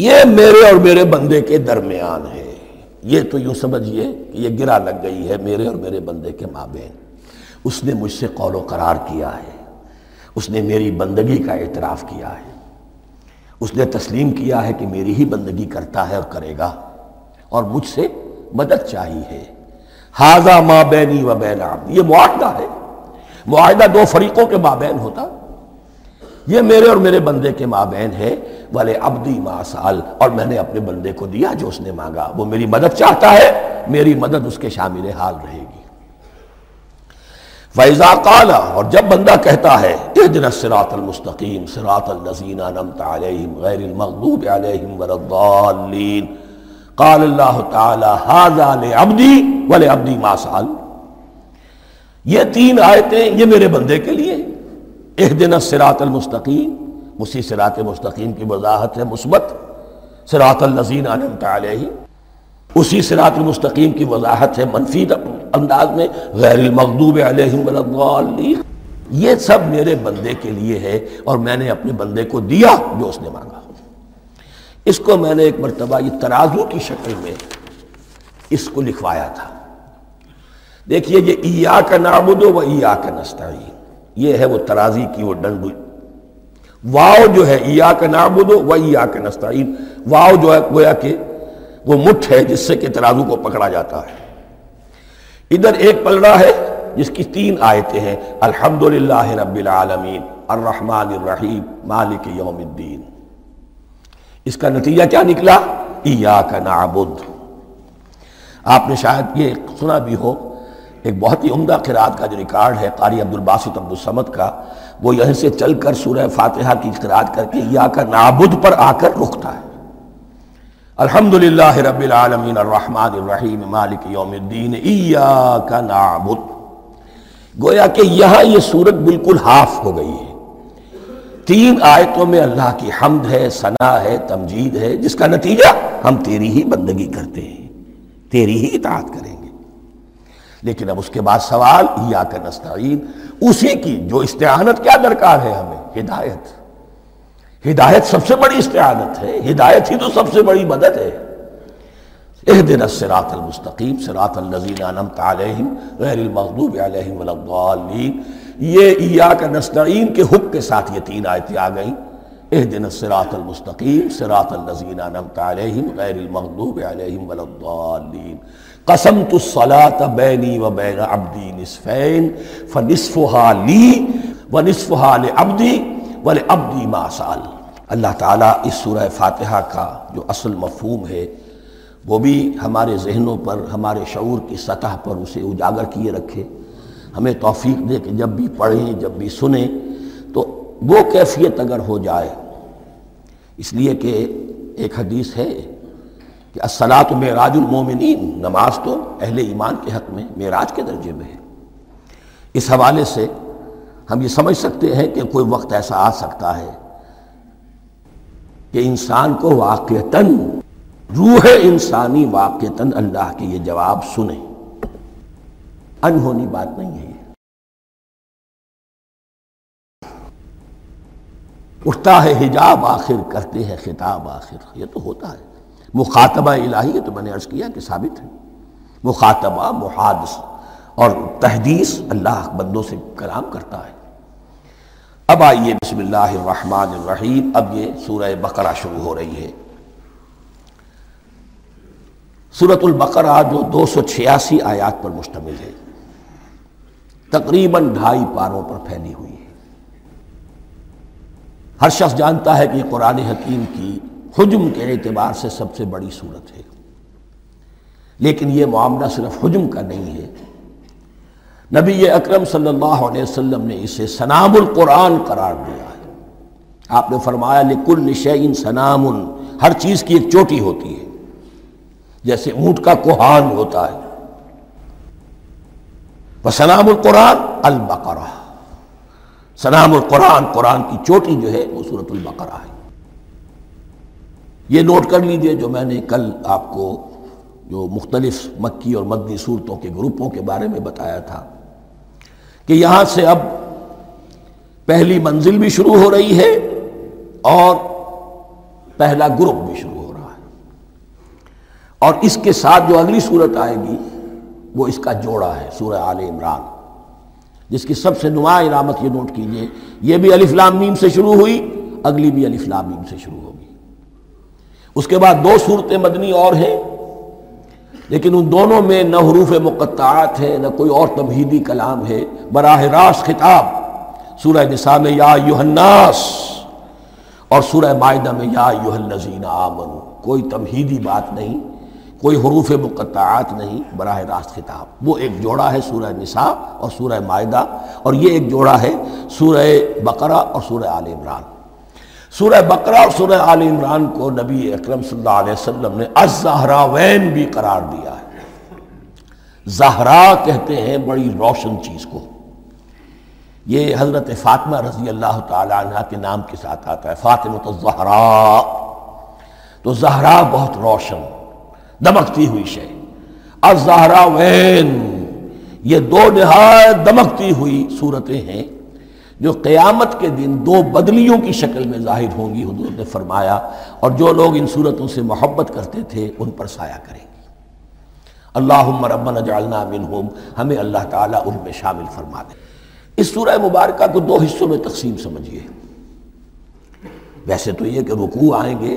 یہ میرے اور میرے بندے کے درمیان ہے۔ یہ تو یوں سمجھیے کہ یہ گرہ لگ گئی ہے میرے اور میرے بندے کے مابین، اس نے مجھ سے قول و قرار کیا ہے، اس نے میری بندگی کا اعتراف کیا ہے، اس نے تسلیم کیا ہے کہ میری ہی بندگی کرتا ہے اور کرے گا، اور مجھ سے مدد چاہیے ہے۔ ھذا ما بینی و بین عبدی، یہ معاہدہ ہے، معاہدہ دو فریقوں کے مابین ہوتا، یہ میرے اور میرے بندے کے مابین ہے۔ وَلِعَبْدِی مَا سَأَلَ، اور میں نے اپنے بندے کو دیا جو اس نے مانگا، وہ میری مدد چاہتا ہے، میری مدد اس کے شامل حال رہے گی۔ فَإِذَا قَالَ، اور جب بندہ کہتا ہے اِهْدِنَا الصِّرَاطَ الْمُسْتَقِيمَ صِرَاطَ الَّذِينَ أَنْعَمْتَ عَلَيْهِمْ غَيْرِ الْمَغْضُوبِ عَلَيْهِمْ وَلَا الضَّالِّينَ قَالَ اللَّهُ تَعَالَى ھَذَا لِعَبْدِی وَلِعَبْدِی مَا سَأَلَ، یہ تین آیتیں یہ میرے بندے کے لیے ہیں۔ اہدنا الصراط المستقیم، اسی صراط مستقیم کی وضاحت ہے مثبت، صراط الذین انعمت علیہم، اسی صراط المستقیم کی وضاحت ہے منفی انداز میں، غیر المغضوب علیہم ولا الضالین۔ یہ سب میرے بندے کے لیے ہے اور میں نے اپنے بندے کو دیا جو اس نے مانگا. اس کو میں نے ایک مرتبہ یہ ترازو کی شکل میں اس کو لکھوایا تھا. دیکھیے یہ ایاک نعبد و ایاک نستعین یہ ہے وہ ترازی کی وہ ڈنڈی. واو جو ہے ایاک نعبد و ایاک نستعین، واو جو ہے گویا کہ وہ مٹھ ہے جس سے کہ ترازو کو پکڑا جاتا ہے. ادھر ایک پلڑا ہے جس کی تین آیتیں ہیں، الحمدللہ رب العالمین، الرحمن الرحیم، مالک یوم الدین. اس کا نتیجہ کیا نکلا؟ ایاک نعبد. آپ نے شاید یہ سنا بھی ہو، ایک بہت ہی عمدہ قرآت کا جو ریکارڈ ہے قاری عبدالباسط عبدالصمد کا، وہ یہیں سے چل کر سورہ فاتحہ کی قرآت کر کے ایاک نعبد پر آ کر رکتا ہے. الحمدللہ رب العالمین، الرحمن الرحیم، مالک یوم الدین، ایاک نعبد. گویا کہ یہاں یہ صورت بالکل ہاف ہو گئی ہے. تین آیتوں میں اللہ کی حمد ہے، ثنا ہے، تمجید ہے، جس کا نتیجہ ہم تیری ہی بندگی کرتے ہیں، تیری ہی اطاعت کریں گے. لیکن اب اس کے بعد سوال ایاک نستعین، اسی کی جو استعانت کیا درکار ہے ہمیں؟ ہدایت. ہدایت سب سے بڑی استعانت ہے، ہدایت ہی تو سب سے بڑی مدد ہے. اهدنا الصراط المستقیم، صراط الذین انعمت علیہم غیر المغضوب علیہم ولا الضالین. یہ ایاک نستعین کے حق کے ساتھ یہ تین آیتیں آ گئیں. اهدنا الصراط المستقیم، صراط الذین انعمت علیہم غیر المغضوب علیہم ولا الضالین. قسمت الصلاة بینی و بین عبدی نصفین، فنصفها لی ونصفها لعبدی ولعبدی ما سأل. اللہ تعالیٰ اس سورہ فاتحہ کا جو اصل مفہوم ہے وہ بھی ہمارے ذہنوں پر، ہمارے شعور کی سطح پر اسے اجاگر کیے رکھے. ہمیں توفیق دے کہ جب بھی پڑھیں، جب بھی سنیں تو وہ کیفیت اگر ہو جائے. اس لیے کہ ایک حدیث ہے کہ الصلاۃ معراج المومنین، نماز تو اہل ایمان کے حق میں معراج کے درجے میں ہے. اس حوالے سے ہم یہ سمجھ سکتے ہیں کہ کوئی وقت ایسا آ سکتا ہے کہ انسان کو واقعتاً، روح انسانی واقعتاً اللہ کے یہ جواب سنے. انہونی بات نہیں ہے. اٹھتا ہے حجاب آخر، کرتے ہیں خطاب آخر. یہ تو ہوتا ہے مخاطبہ الہی. یہ تو میں نے عرض کیا کہ ثابت ہے مخاطبہ، محادث اور تحدیث، اللہ بندوں سے کلام کرتا ہے. اب آئیے بسم اللہ الرحمن الرحیم. اب یہ سورہ بقرہ شروع ہو رہی ہے. سورۃ البقرہ جو 286 آیات پر مشتمل ہے، تقریباً 2.5 پاروں پر پھیلی ہوئی ہے. ہر شخص جانتا ہے کہ قرآن حکیم کی حجم کے اعتبار سے سب سے بڑی سورت ہے. لیکن یہ معاملہ صرف حجم کا نہیں ہے. نبی اکرم صلی اللہ علیہ وسلم نے اسے سنام القرآن قرار دیا ہے. آپ نے فرمایا لکل شیء سنام، ہر چیز کی ایک چوٹی ہوتی ہے، جیسے اونٹ کا کوہان ہوتا ہے. وسنام القرآن البقرہ، سنام القرآن، قرآن کی چوٹی جو ہے وہ سورۃ البقرہ ہے. یہ نوٹ کر لیجئے جو میں نے کل آپ کو جو مختلف مکی اور مدنی سورتوں کے گروپوں کے بارے میں بتایا تھا کہ یہاں سے اب پہلی منزل بھی شروع ہو رہی ہے اور پہلا گروپ بھی شروع. اور اس کے ساتھ جو اگلی صورت آئے گی وہ اس کا جوڑا ہے، سورہ آل عمران، جس کی سب سے نمایاں علامت یہ نوٹ کیجئے، یہ بھی الف لام میم سے شروع ہوئی، اگلی بھی الف لام میم سے شروع ہوگی. اس کے بعد دو صورتیں مدنی اور ہیں، لیکن ان دونوں میں نہ حروف مقطعات ہیں، نہ کوئی اور تمہیدی کلام ہے، براہ راست خطاب. سورہ نساء میں یا ایھا الناس اور سورہ مائدہ میں یا ایھا الذین آمنوا. کوئی تمہیدی بات نہیں، کوئی حروف مقطعات نہیں، براہ راست خطاب. وہ ایک جوڑا ہے سورہ نساء اور سورہ مائدہ، اور یہ ایک جوڑا ہے سورہ بقرہ اور سورہ آل عمران. سورہ بقرہ اور سورہ آل عمران کو نبی اکرم صلی اللہ علیہ وسلم نے الزہراوین بھی قرار دیا ہے. زہرا کہتے ہیں بڑی روشن چیز کو. یہ حضرت فاطمہ رضی اللہ تعالی عنہ کے نام کے ساتھ آتا ہے، فاطمۃ الزہراء. تو زہرا بہت روشن، دمکتی ہوئی شے. الزہراوین، یہ دو نہایت دمکتی ہوئی صورتیں ہیں جو قیامت کے دن دو بدلیوں کی شکل میں ظاہر ہوں گی، حضور نے فرمایا، اور جو لوگ ان صورتوں سے محبت کرتے تھے ان پر سایہ کریں گی۔ اللہم ربنا اجعلنا منہم، ہمیں اللہ تعالیٰ ان میں شامل فرما دے۔ اس سورہ مبارکہ کو دو حصوں میں تقسیم سمجھیے۔ ویسے تو یہ کہ رکوع آئیں گے،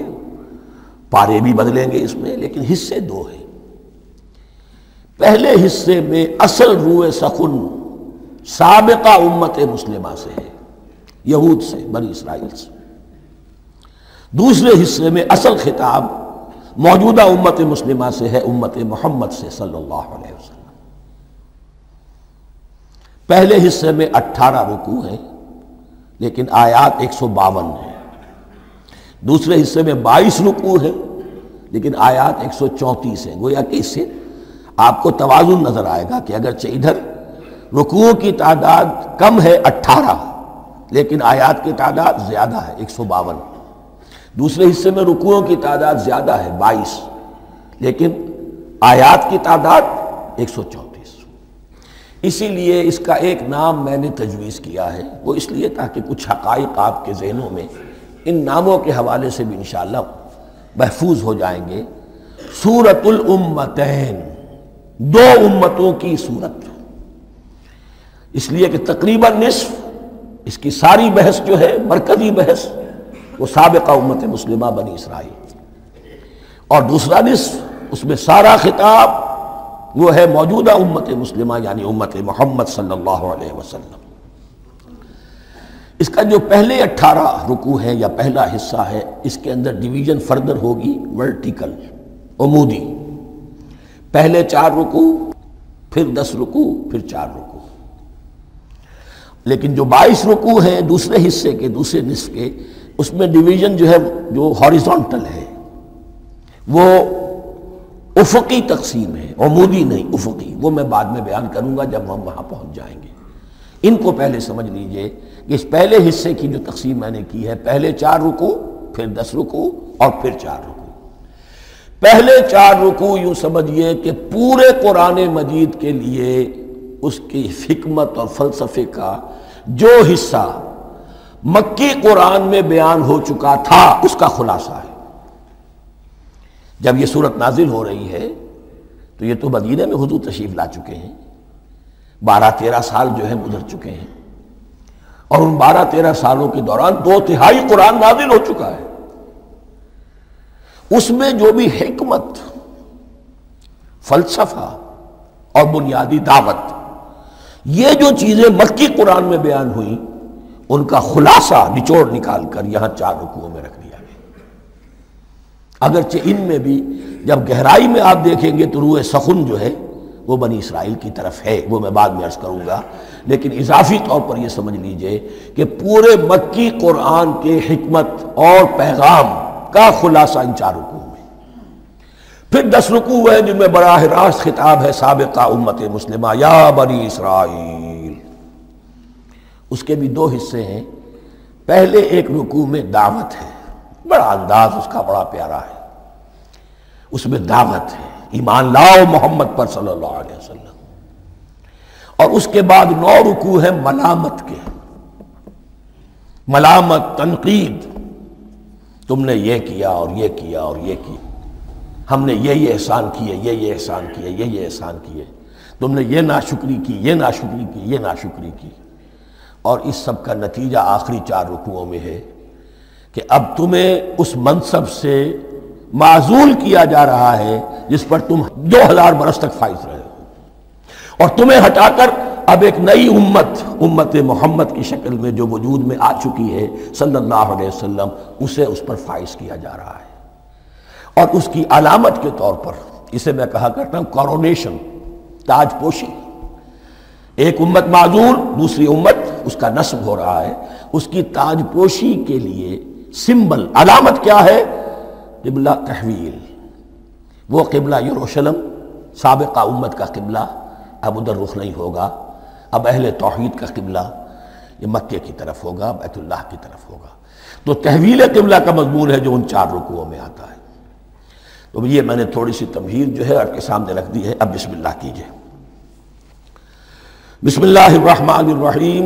پارے بھی بدلیں گے اس میں، لیکن حصے دو ہیں۔ پہلے حصے میں اصل روئے سخن سابقہ امت مسلمہ سے ہے، یہود سے، بنی اسرائیل سے۔ دوسرے حصے میں اصل خطاب موجودہ امت مسلمہ سے ہے، امت محمد سے صلی اللہ علیہ وسلم۔ پہلے حصے میں 18 رکوع ہیں، لیکن آیات 152 ہیں۔ دوسرے حصے میں 22 رکوع ہیں، لیکن آیات 134 ہیں۔ گویا کہ اس سے آپ کو توازن نظر آئے گا کہ اگرچہ ادھر رکوع کی تعداد کم ہے 18، لیکن آیات کی تعداد زیادہ ہے 152۔ دوسرے حصے میں رکوعوں کی تعداد زیادہ ہے 22، لیکن آیات کی تعداد 134۔ اسی لیے اس کا ایک نام میں نے تجویز کیا ہے، وہ اس لیے تاکہ کچھ حقائق آپ کے ذہنوں میں ان ناموں کے حوالے سے بھی انشاءاللہ محفوظ ہو جائیں گے۔ سورۃ الامتین، دو امتوں کی سورت، اس لیے کہ تقریباً نصف اس کی ساری بحث جو ہے، مرکزی بحث، وہ سابقہ امت مسلمہ بنی اسرائیل، اور دوسرا نصف اس میں سارا خطاب وہ ہے موجودہ امت مسلمہ یعنی امت محمد صلی اللہ علیہ وسلم۔ اس کا جو پہلے 18 رکوع ہے یا پہلا حصہ ہے، اس کے اندر ڈویژن فردر ہوگی ورٹیکل، عمودی۔ پہلے 4 رکوع، پھر 10 رکوع، پھر 4 رکوع۔ لیکن جو 22 رکوع ہیں دوسرے حصے کے، دوسرے نصف کے، اس میں ڈویژن جو ہے جو ہاریزونٹل ہے، وہ افقی تقسیم ہے، عمودی نہیں، افقی۔ وہ میں بعد میں بیان کروں گا جب ہم وہاں پہنچ جائیں گے۔ ان کو پہلے سمجھ لیجئے کہ اس پہلے حصے کی جو تقسیم میں نے کی ہے، پہلے 4 رکوع، پھر 10 رکوع، اور پھر 4 رکوع۔ پہلے 4 رکوع یوں سمجھیے کہ پورے قرآن مجید کے لیے اس کی حکمت اور فلسفے کا جو حصہ مکی قرآن میں بیان ہو چکا تھا، اس کا خلاصہ ہے۔ جب یہ صورت نازل ہو رہی ہے تو یہ تو مدینہ میں حضور تشریف لا چکے ہیں، 12-13 سال جو ہے گزر چکے ہیں، اور ان 12-13 سالوں کے دوران 2/3 قرآن نازل ہو چکا ہے۔ اس میں جو بھی حکمت، فلسفہ اور بنیادی دعوت، یہ جو چیزیں مکی قرآن میں بیان ہوئیں، ان کا خلاصہ نچوڑ نکال کر یہاں 4 رکوعوں میں رکھ دیا گیا۔ اگرچہ ان میں بھی جب گہرائی میں آپ دیکھیں گے تو روح سخن جو ہے وہ بنی اسرائیل کی طرف ہے، وہ میں بعد میں عرض کروں گا، لیکن اضافی طور پر یہ سمجھ لیجئے کہ پورے مکی قرآن کے حکمت اور پیغام کا خلاصہ ان 4 رکوعوں میں۔ پھر 10 رکوع ہیں جن میں براہ راست خطاب ہے سابقہ امت مسلمہ، یا بنی اسرائیل۔ اس کے بھی 2 حصے ہیں۔ پہلے ایک رکوع میں دعوت ہے، بڑا انداز اس کا بڑا پیارا ہے، اس میں دعوت ہے، ایمان لاؤ محمد پر صلی اللہ علیہ وسلم۔ اور اس کے بعد 9 رکوع ہیں ملامت کے، ملامت، تنقید، تم نے یہ کیا اور یہ کیا اور یہ کیا، ہم نے یہ احسان کیے، یہ احسان کیے، یہ احسان کیے، تم نے یہ ناشکری کی، یہ ناشکری کی، یہ ناشکری کی۔ اور اس سب کا نتیجہ آخری 4 رکوعوں میں ہے کہ اب تمہیں اس منصب سے معزول کیا جا رہا ہے جس پر تم 2000 برس تک فائز رہے ہو، اور تمہیں ہٹا کر اب ایک نئی امت، امت محمد کی شکل میں جو وجود میں آ چکی ہے صلی اللہ علیہ وسلم، اسے اس پر فائز کیا جا رہا ہے۔ اور اس کی علامت کے طور پر اسے میں کہا کرتا ہوں کورونیشن، تاج پوشی۔ ایک امت معزول، دوسری امت اس کا نصب ہو رہا ہے۔ اس کی تاج پوشی کے لیے سمبل، علامت کیا ہے؟ قبلہ تحویل، وہ قبلہ یروشلم، سابقہ امت کا قبلہ، اب ادھر رخ نہیں ہوگا، اب اہل توحید کا قبلہ یہ مکے کی طرف ہوگا، بیت اللہ کی طرف ہوگا۔ تو تحویل قبلہ کا مضمون ہے جو ان 4 رکوعوں میں آتا ہے۔ تو یہ میں نے تھوڑی سی تمہید جو ہے آپ کے سامنے رکھ دی ہے۔ اب بسم اللہ کیجئے۔ بسم اللہ الرحمن الرحیم،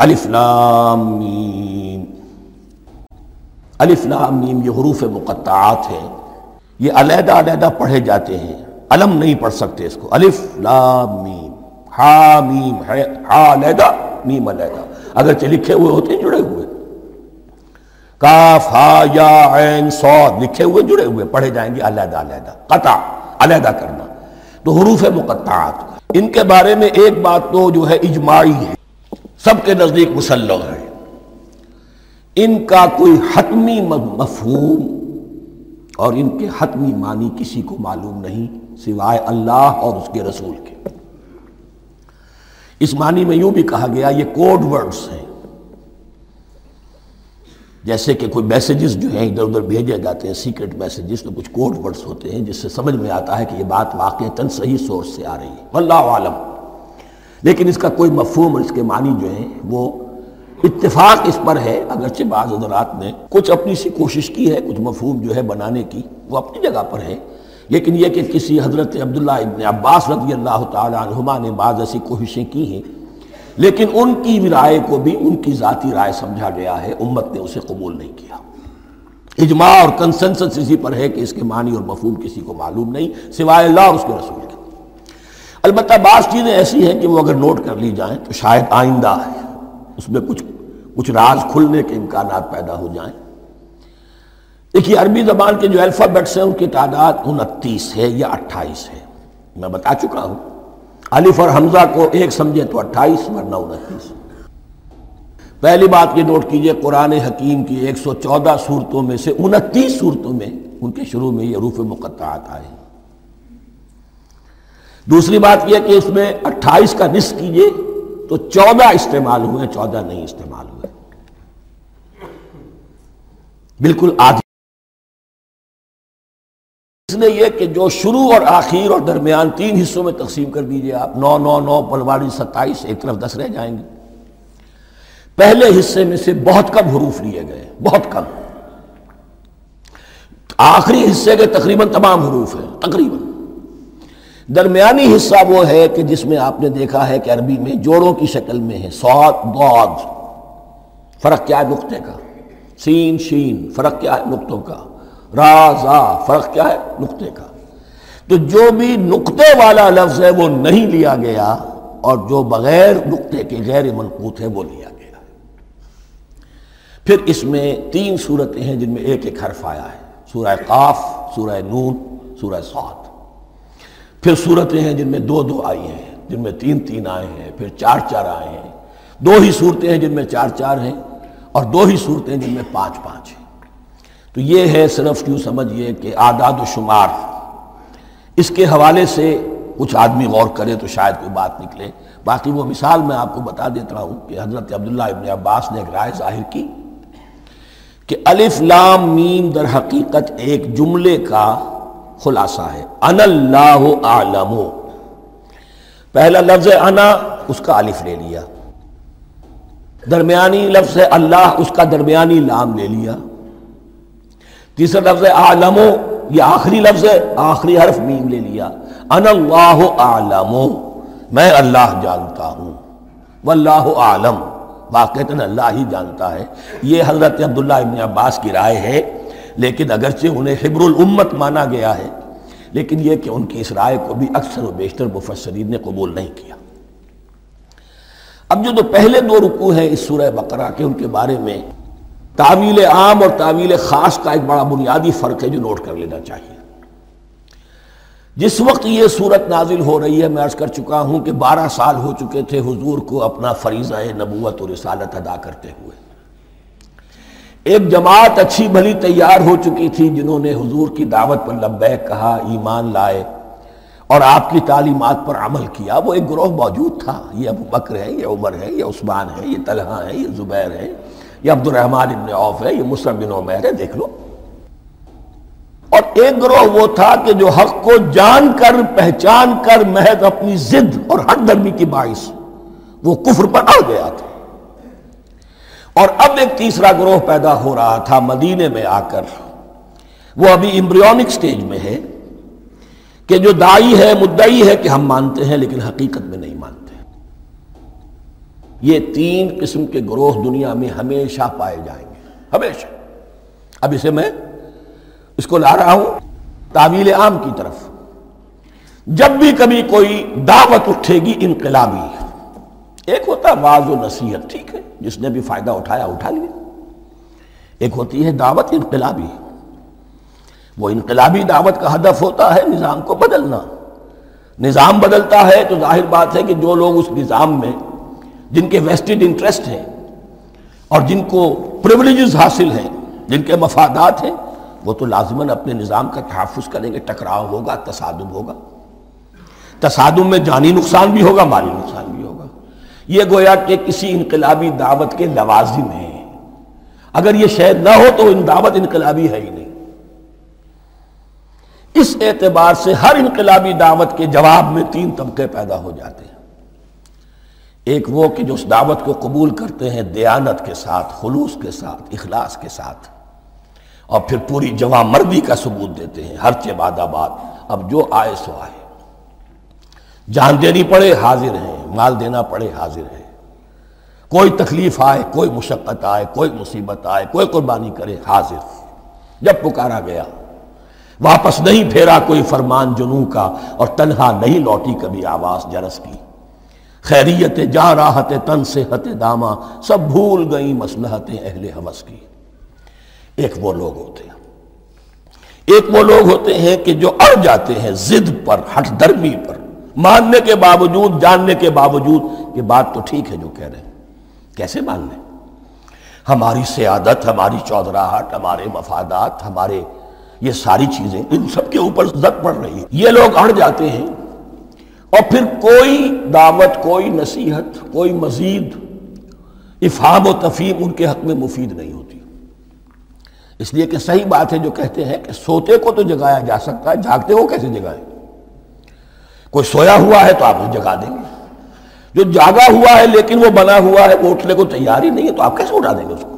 الف لام میم۔ الف لام میم یہ حروف مقطعات ہیں، یہ علیحدہ علیحدہ پڑھے جاتے ہیں، علم نہیں پڑھ سکتے اس کو۔ الف لام میم، ہا میم ہے، ہا علیحدہ میم علیحدہ، اگرچہ لکھے ہوئے ہوتے ہیں جڑے ہوئے۔ کاف ہا یا عین صاد لکھے ہوئے جڑے ہوئے، پڑھے جائیں گے علیحدہ علیحدہ، قطع علیحدہ کرنا۔ تو حروف مقطعات ان کے بارے میں ایک بات تو جو ہے اجماعی ہے، سب کے نزدیک مسلم ہے، ان کا کوئی حتمی مفہوم اور ان کے حتمی معنی کسی کو معلوم نہیں سوائے اللہ اور اس کے رسول کے۔ اس معنی میں یوں بھی کہا گیا یہ کوڈ ورڈز ہیں، جیسے کہ کوئی میسیجز جو ہیں ادھر ادھر بھیجے جاتے ہیں، سیکرٹ میسیجز، تو کچھ کوڈ ورڈز ہوتے ہیں جس سے سمجھ میں آتا ہے کہ یہ بات واقعتاً صحیح سورس سے آ رہی ہے، واللہ عالم۔ لیکن اس کا کوئی مفہوم اور اس کے معنی جو ہیں وہ اتفاق اس پر ہے، اگرچہ بعض حضرات نے کچھ اپنی سی کوشش کی ہے، کچھ مفہوم جو ہے بنانے کی، وہ اپنی جگہ پر ہے، لیکن یہ کہ کسی حضرت عبداللہ ابن عباس رضی اللہ تعالی عنہما نے بعض ایسی کوششیں کی ہیں، لیکن ان کی رائے کو بھی ان کی ذاتی رائے سمجھا گیا ہے، امت نے اسے قبول نہیں کیا۔ اجماع اور کنسنسس اسی پر ہے کہ اس کے معنی اور مفہوم کسی کو معلوم نہیں سوائے اللہ اور اس کے رسول کے۔ البتہ بعض چیزیں ایسی ہیں کہ وہ اگر نوٹ کر لی جائیں تو شاید آئندہ اس میں کچھ راز کھلنے کے امکانات پیدا ہو جائیں۔ دیکھیے عربی زبان کے جو الفابیٹس ہیں ان کی تعداد 29 ہے یا 28 ہے، میں بتا چکا ہوں۔ الف اور حمزہ کو ایک سمجھے تو 28 ورنہ 29۔ پہلی بات یہ نوٹ کیجئے، قرآن حکیم کی 114 سورتوں میں سے 29 سورتوں میں ان کے شروع میں یہ حروف مقطعات آئے۔ دوسری بات یہ کہ اس میں 28 کا نصف کیجئے تو 14 استعمال ہوئے، 14 نہیں استعمال ہوئے، بالکل آدھے۔ اس نے یہ کہ جو شروع اور آخر اور درمیان تین حصوں میں تقسیم کر دیجئے آپ، 9 پلواڑی 27، ایک طرف 10 رہ جائیں گے۔ پہلے حصے میں سے بہت کم حروف لیے گئے، بہت کم، آخری حصے کے تقریباً تمام حروف ہیں تقریباً۔ درمیانی حصہ وہ ہے کہ جس میں آپ نے دیکھا ہے کہ عربی میں جوڑوں کی شکل میں ہے، صاد ضاد، فرق کیا ہے نقطے کا، سین شین، فرق کیا ہے نقطوں کا، را زا، فرق کیا ہے نقطے کا۔ تو جو بھی نقطے والا لفظ ہے وہ نہیں لیا گیا، اور جو بغیر نقطے کے غیر منقوط ہے وہ لیا گیا۔ پھر اس میں 3 سورتیں ہیں جن میں ایک ایک حرف آیا ہے، سورہ قاف، سورہ نون، سورہ صاد۔ پھر سورتیں ہیں جن میں 2 آئی ہیں، جن میں 3 آئے ہیں، پھر 4 آئے ہیں، 2 ہی سورتیں ہیں جن میں 4 ہیں، اور 2 ہی سورتیں جن میں 5 ہیں۔ تو یہ ہے صرف، کیوں سمجھیے کہ اعداد و شمار اس کے حوالے سے کچھ آدمی غور کرے تو شاید کوئی بات نکلے۔ باقی وہ مثال میں آپ کو بتا دیتا ہوں کہ حضرت عبداللہ ابن عباس نے ایک رائے ظاہر کی کہ الف لام میم در حقیقت ایک جملے کا خلاصہ ہے، انا اللہ اعلم۔ پہلا لفظ ہے انا، اس کا الف لے لیا، درمیانی لفظ ہے اللہ، اس کا درمیانی لام لے لیا، تیسرا لفظ ہے اعلمو، یہ آخری لفظ ہے، آخری حرف میم لے لیا، انا اللہ اعلمو، میں اللہ جانتا ہوں، واللہ اعلم، واقعتاً اللہ ہی جانتا ہے۔ یہ حضرت عبداللہ ابن عباس کی رائے ہے، لیکن اگرچہ انہیں حبر الامت مانا گیا ہے، لیکن یہ کہ ان کی اس رائے کو بھی اکثر و بیشتر مفسرین نے قبول نہیں کیا۔ اب جو پہلے 2 رکوع ہیں اس سورہ بقرہ کے، ان کے بارے میں تعویل عام اور تعویل خاص کا ایک بڑا بنیادی فرق ہے جو نوٹ کر لینا چاہیے۔ جس وقت یہ صورت نازل ہو رہی ہے، میں عرض کر چکا ہوں کہ 12 سال ہو چکے تھے حضور کو اپنا فریضہ نبوت اور رسالت ادا کرتے ہوئے۔ ایک جماعت اچھی بھلی تیار ہو چکی تھی جنہوں نے حضور کی دعوت پر لبیک کہا، ایمان لائے اور آپ کی تعلیمات پر عمل کیا۔ وہ ایک گروہ موجود تھا، یہ ابو بکر ہے، یہ عمر ہے، یہ عثمان ہے، یہ طلحہ ہے، یہ زبیر ہے، یہ عبد الرحمن ابن عوف ہے، یہ مصعب بن عمیر ہے، دیکھ لو۔ اور ایک گروہ وہ تھا کہ جو حق کو جان کر پہچان کر محض اپنی ضد اور ہٹ درمی کی باعث وہ کفر پر آ گیا تھا۔ اور اب ایک تیسرا گروہ پیدا ہو رہا تھا مدینے میں آ کر، وہ ابھی امبریونک سٹیج میں ہے، کہ جو داعی ہے، مدعی ہے کہ ہم مانتے ہیں لیکن حقیقت میں نہیں مانتے۔ یہ تین قسم کے گروہ دنیا میں ہمیشہ پائے جائیں گے، ہمیشہ۔ اب اسے میں اس کو لا رہا ہوں تعویل عام کی طرف۔ جب بھی کبھی کوئی دعوت اٹھے گی انقلابی، ایک ہوتا واعظ و نصیحت، ٹھیک ہے، جس نے بھی فائدہ اٹھایا اٹھا لیا۔ ایک ہوتی ہے دعوت انقلابی، وہ انقلابی دعوت کا ہدف ہوتا ہے نظام کو بدلنا۔ نظام بدلتا ہے تو ظاہر بات ہے کہ جو لوگ اس نظام میں جن کے ویسٹڈ انٹرسٹ ہیں اور جن کو پریولیجز حاصل ہیں، جن کے مفادات ہیں، وہ تو لازماً اپنے نظام کا تحفظ کریں گے۔ ٹکراؤ ہوگا، تصادم ہوگا، تصادم میں جانی نقصان بھی ہوگا، مالی نقصان بھی ہوگا۔ یہ گویا کہ کسی انقلابی دعوت کے لوازم ہیں۔ اگر یہ شے نہ ہو تو ان دعوت انقلابی ہے ہی نہیں۔ اس اعتبار سے ہر انقلابی دعوت کے جواب میں تین طبقے پیدا ہو جاتے ہیں۔ ایک وہ کہ جو اس دعوت کو قبول کرتے ہیں دیانت کے ساتھ، خلوص کے ساتھ، اخلاص کے ساتھ، اور پھر پوری جواں مردی کا ثبوت دیتے ہیں، ہر چہ باد آباد، اب جو آئے سو آئے، جان دینی پڑے حاضر ہیں، مال دینا پڑے حاضر ہیں، کوئی تکلیف آئے، کوئی مشقت آئے، کوئی مصیبت آئے، کوئی قربانی کرے حاضر۔ جب پکارا گیا واپس نہیں پھیرا کوئی فرمان جنوں کا، اور تنہا نہیں لوٹی کبھی آواز جرس کی۔ خیریت جا راحت تن صحت داماں، سب بھول گئیں مصلحتیں اہل حوس کی۔ ایک وہ لوگ ہوتے ہیں، ایک وہ لوگ ہوتے ہیں کہ جو اڑ جاتے ہیں ضد پر، ہٹ درمی پر، ماننے کے باوجود، جاننے کے باوجود کہ بات تو ٹھیک ہے جو کہہ رہے ہیں، کیسے مان لیں؟ ہماری سیادت، ہماری چودراہٹ، ہمارے مفادات، ہمارے یہ ساری چیزیں، ان سب کے اوپر زد پڑ رہی ہے۔ یہ لوگ اڑ جاتے ہیں اور پھر کوئی دعوت، کوئی نصیحت، کوئی مزید افہام و تفہیم ان کے حق میں مفید نہیں ہوتی۔ اس لیے کہ صحیح بات ہے جو کہتے ہیں کہ سوتے کو تو جگایا جا سکتا ہے، جاگتے ہو کیسے جگائیں؟ کوئی سویا ہوا ہے تو آپ اسے جگا دیں گے، جو جاگا ہوا ہے لیکن وہ بنا ہوا ہے، وہ اٹھنے کو تیار ہی نہیں ہے، تو آپ کیسے اٹھا دیں گے اس کو؟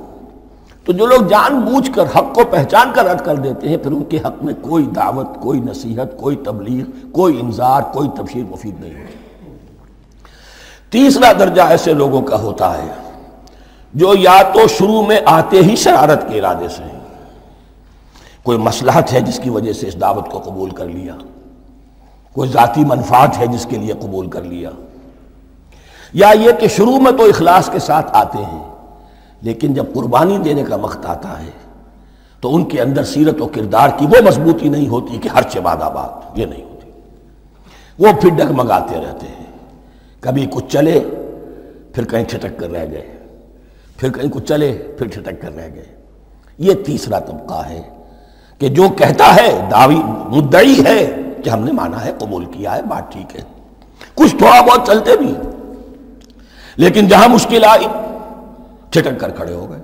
تو جو لوگ جان بوجھ کر حق کو پہچان کر رد کر دیتے ہیں، پھر ان کے حق میں کوئی دعوت، کوئی نصیحت، کوئی تبلیغ، کوئی انذار، کوئی تبشیر مفید نہیں ہوتی۔ تیسرا درجہ ایسے لوگوں کا ہوتا ہے جو یا تو شروع میں آتے ہی شرارت کے ارادے سے ہیں، کوئی مصلحت ہے جس کی وجہ سے اس دعوت کو قبول کر لیا، کوئی ذاتی منفعت ہے جس کے لیے قبول کر لیا، یا یہ کہ شروع میں تو اخلاص کے ساتھ آتے ہیں لیکن جب قربانی دینے کا وقت آتا ہے تو ان کے اندر سیرت و کردار کی وہ مضبوطی نہیں ہوتی کہ ہر چہ باد آباد، یہ نہیں ہوتی۔ وہ پھر ڈگمگاتے رہتے ہیں، کبھی کچھ چلے پھر کہیں ٹھٹک کر رہ گئے، پھر کہیں کچھ چلے پھر ٹھٹک کر رہ گئے۔ یہ تیسرا طبقہ ہے کہ جو کہتا ہے، دعوی مدعی ہے کہ ہم نے مانا ہے، قبول کیا ہے، بات ٹھیک ہے، کچھ تھوڑا بہت چلتے بھی، لیکن جہاں مشکل آئی چٹک کر کھڑے ہو گئے،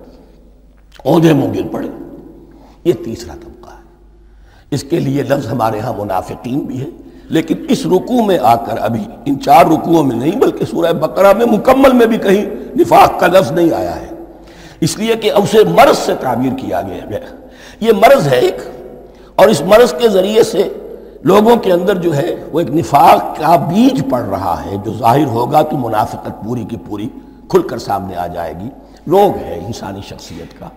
اوندھے منہ گر پڑے۔ یہ تیسرا طبقہ ہے۔ اس کے لیے لفظ ہمارے ہاں منافقین بھی ہے، لیکن اس رکوع میں آ کر، ابھی ان چار رکوعوں میں نہیں بلکہ سورہ بقرہ میں مکمل میں بھی کہیں نفاق کا لفظ نہیں آیا ہے، اس لیے کہ اسے مرض سے تعبیر کیا گیا ہے۔ یہ مرض ہے ایک، اور اس مرض کے ذریعے سے لوگوں کے اندر جو ہے وہ ایک نفاق کا بیج پڑ رہا ہے، جو ظاہر ہوگا تو منافقت پوری کی پوری کھل کر سامنے آ جائے گی۔ روگ ہے انسانی شخصیت کا،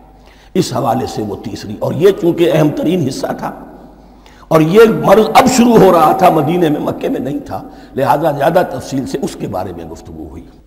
اس حوالے سے وہ تیسری، اور یہ چونکہ اہم ترین حصہ تھا، اور یہ مرض اب شروع ہو رہا تھا مدینے میں، مکے میں نہیں تھا، لہذا زیادہ تفصیل سے اس کے بارے میں گفتگو ہوئی۔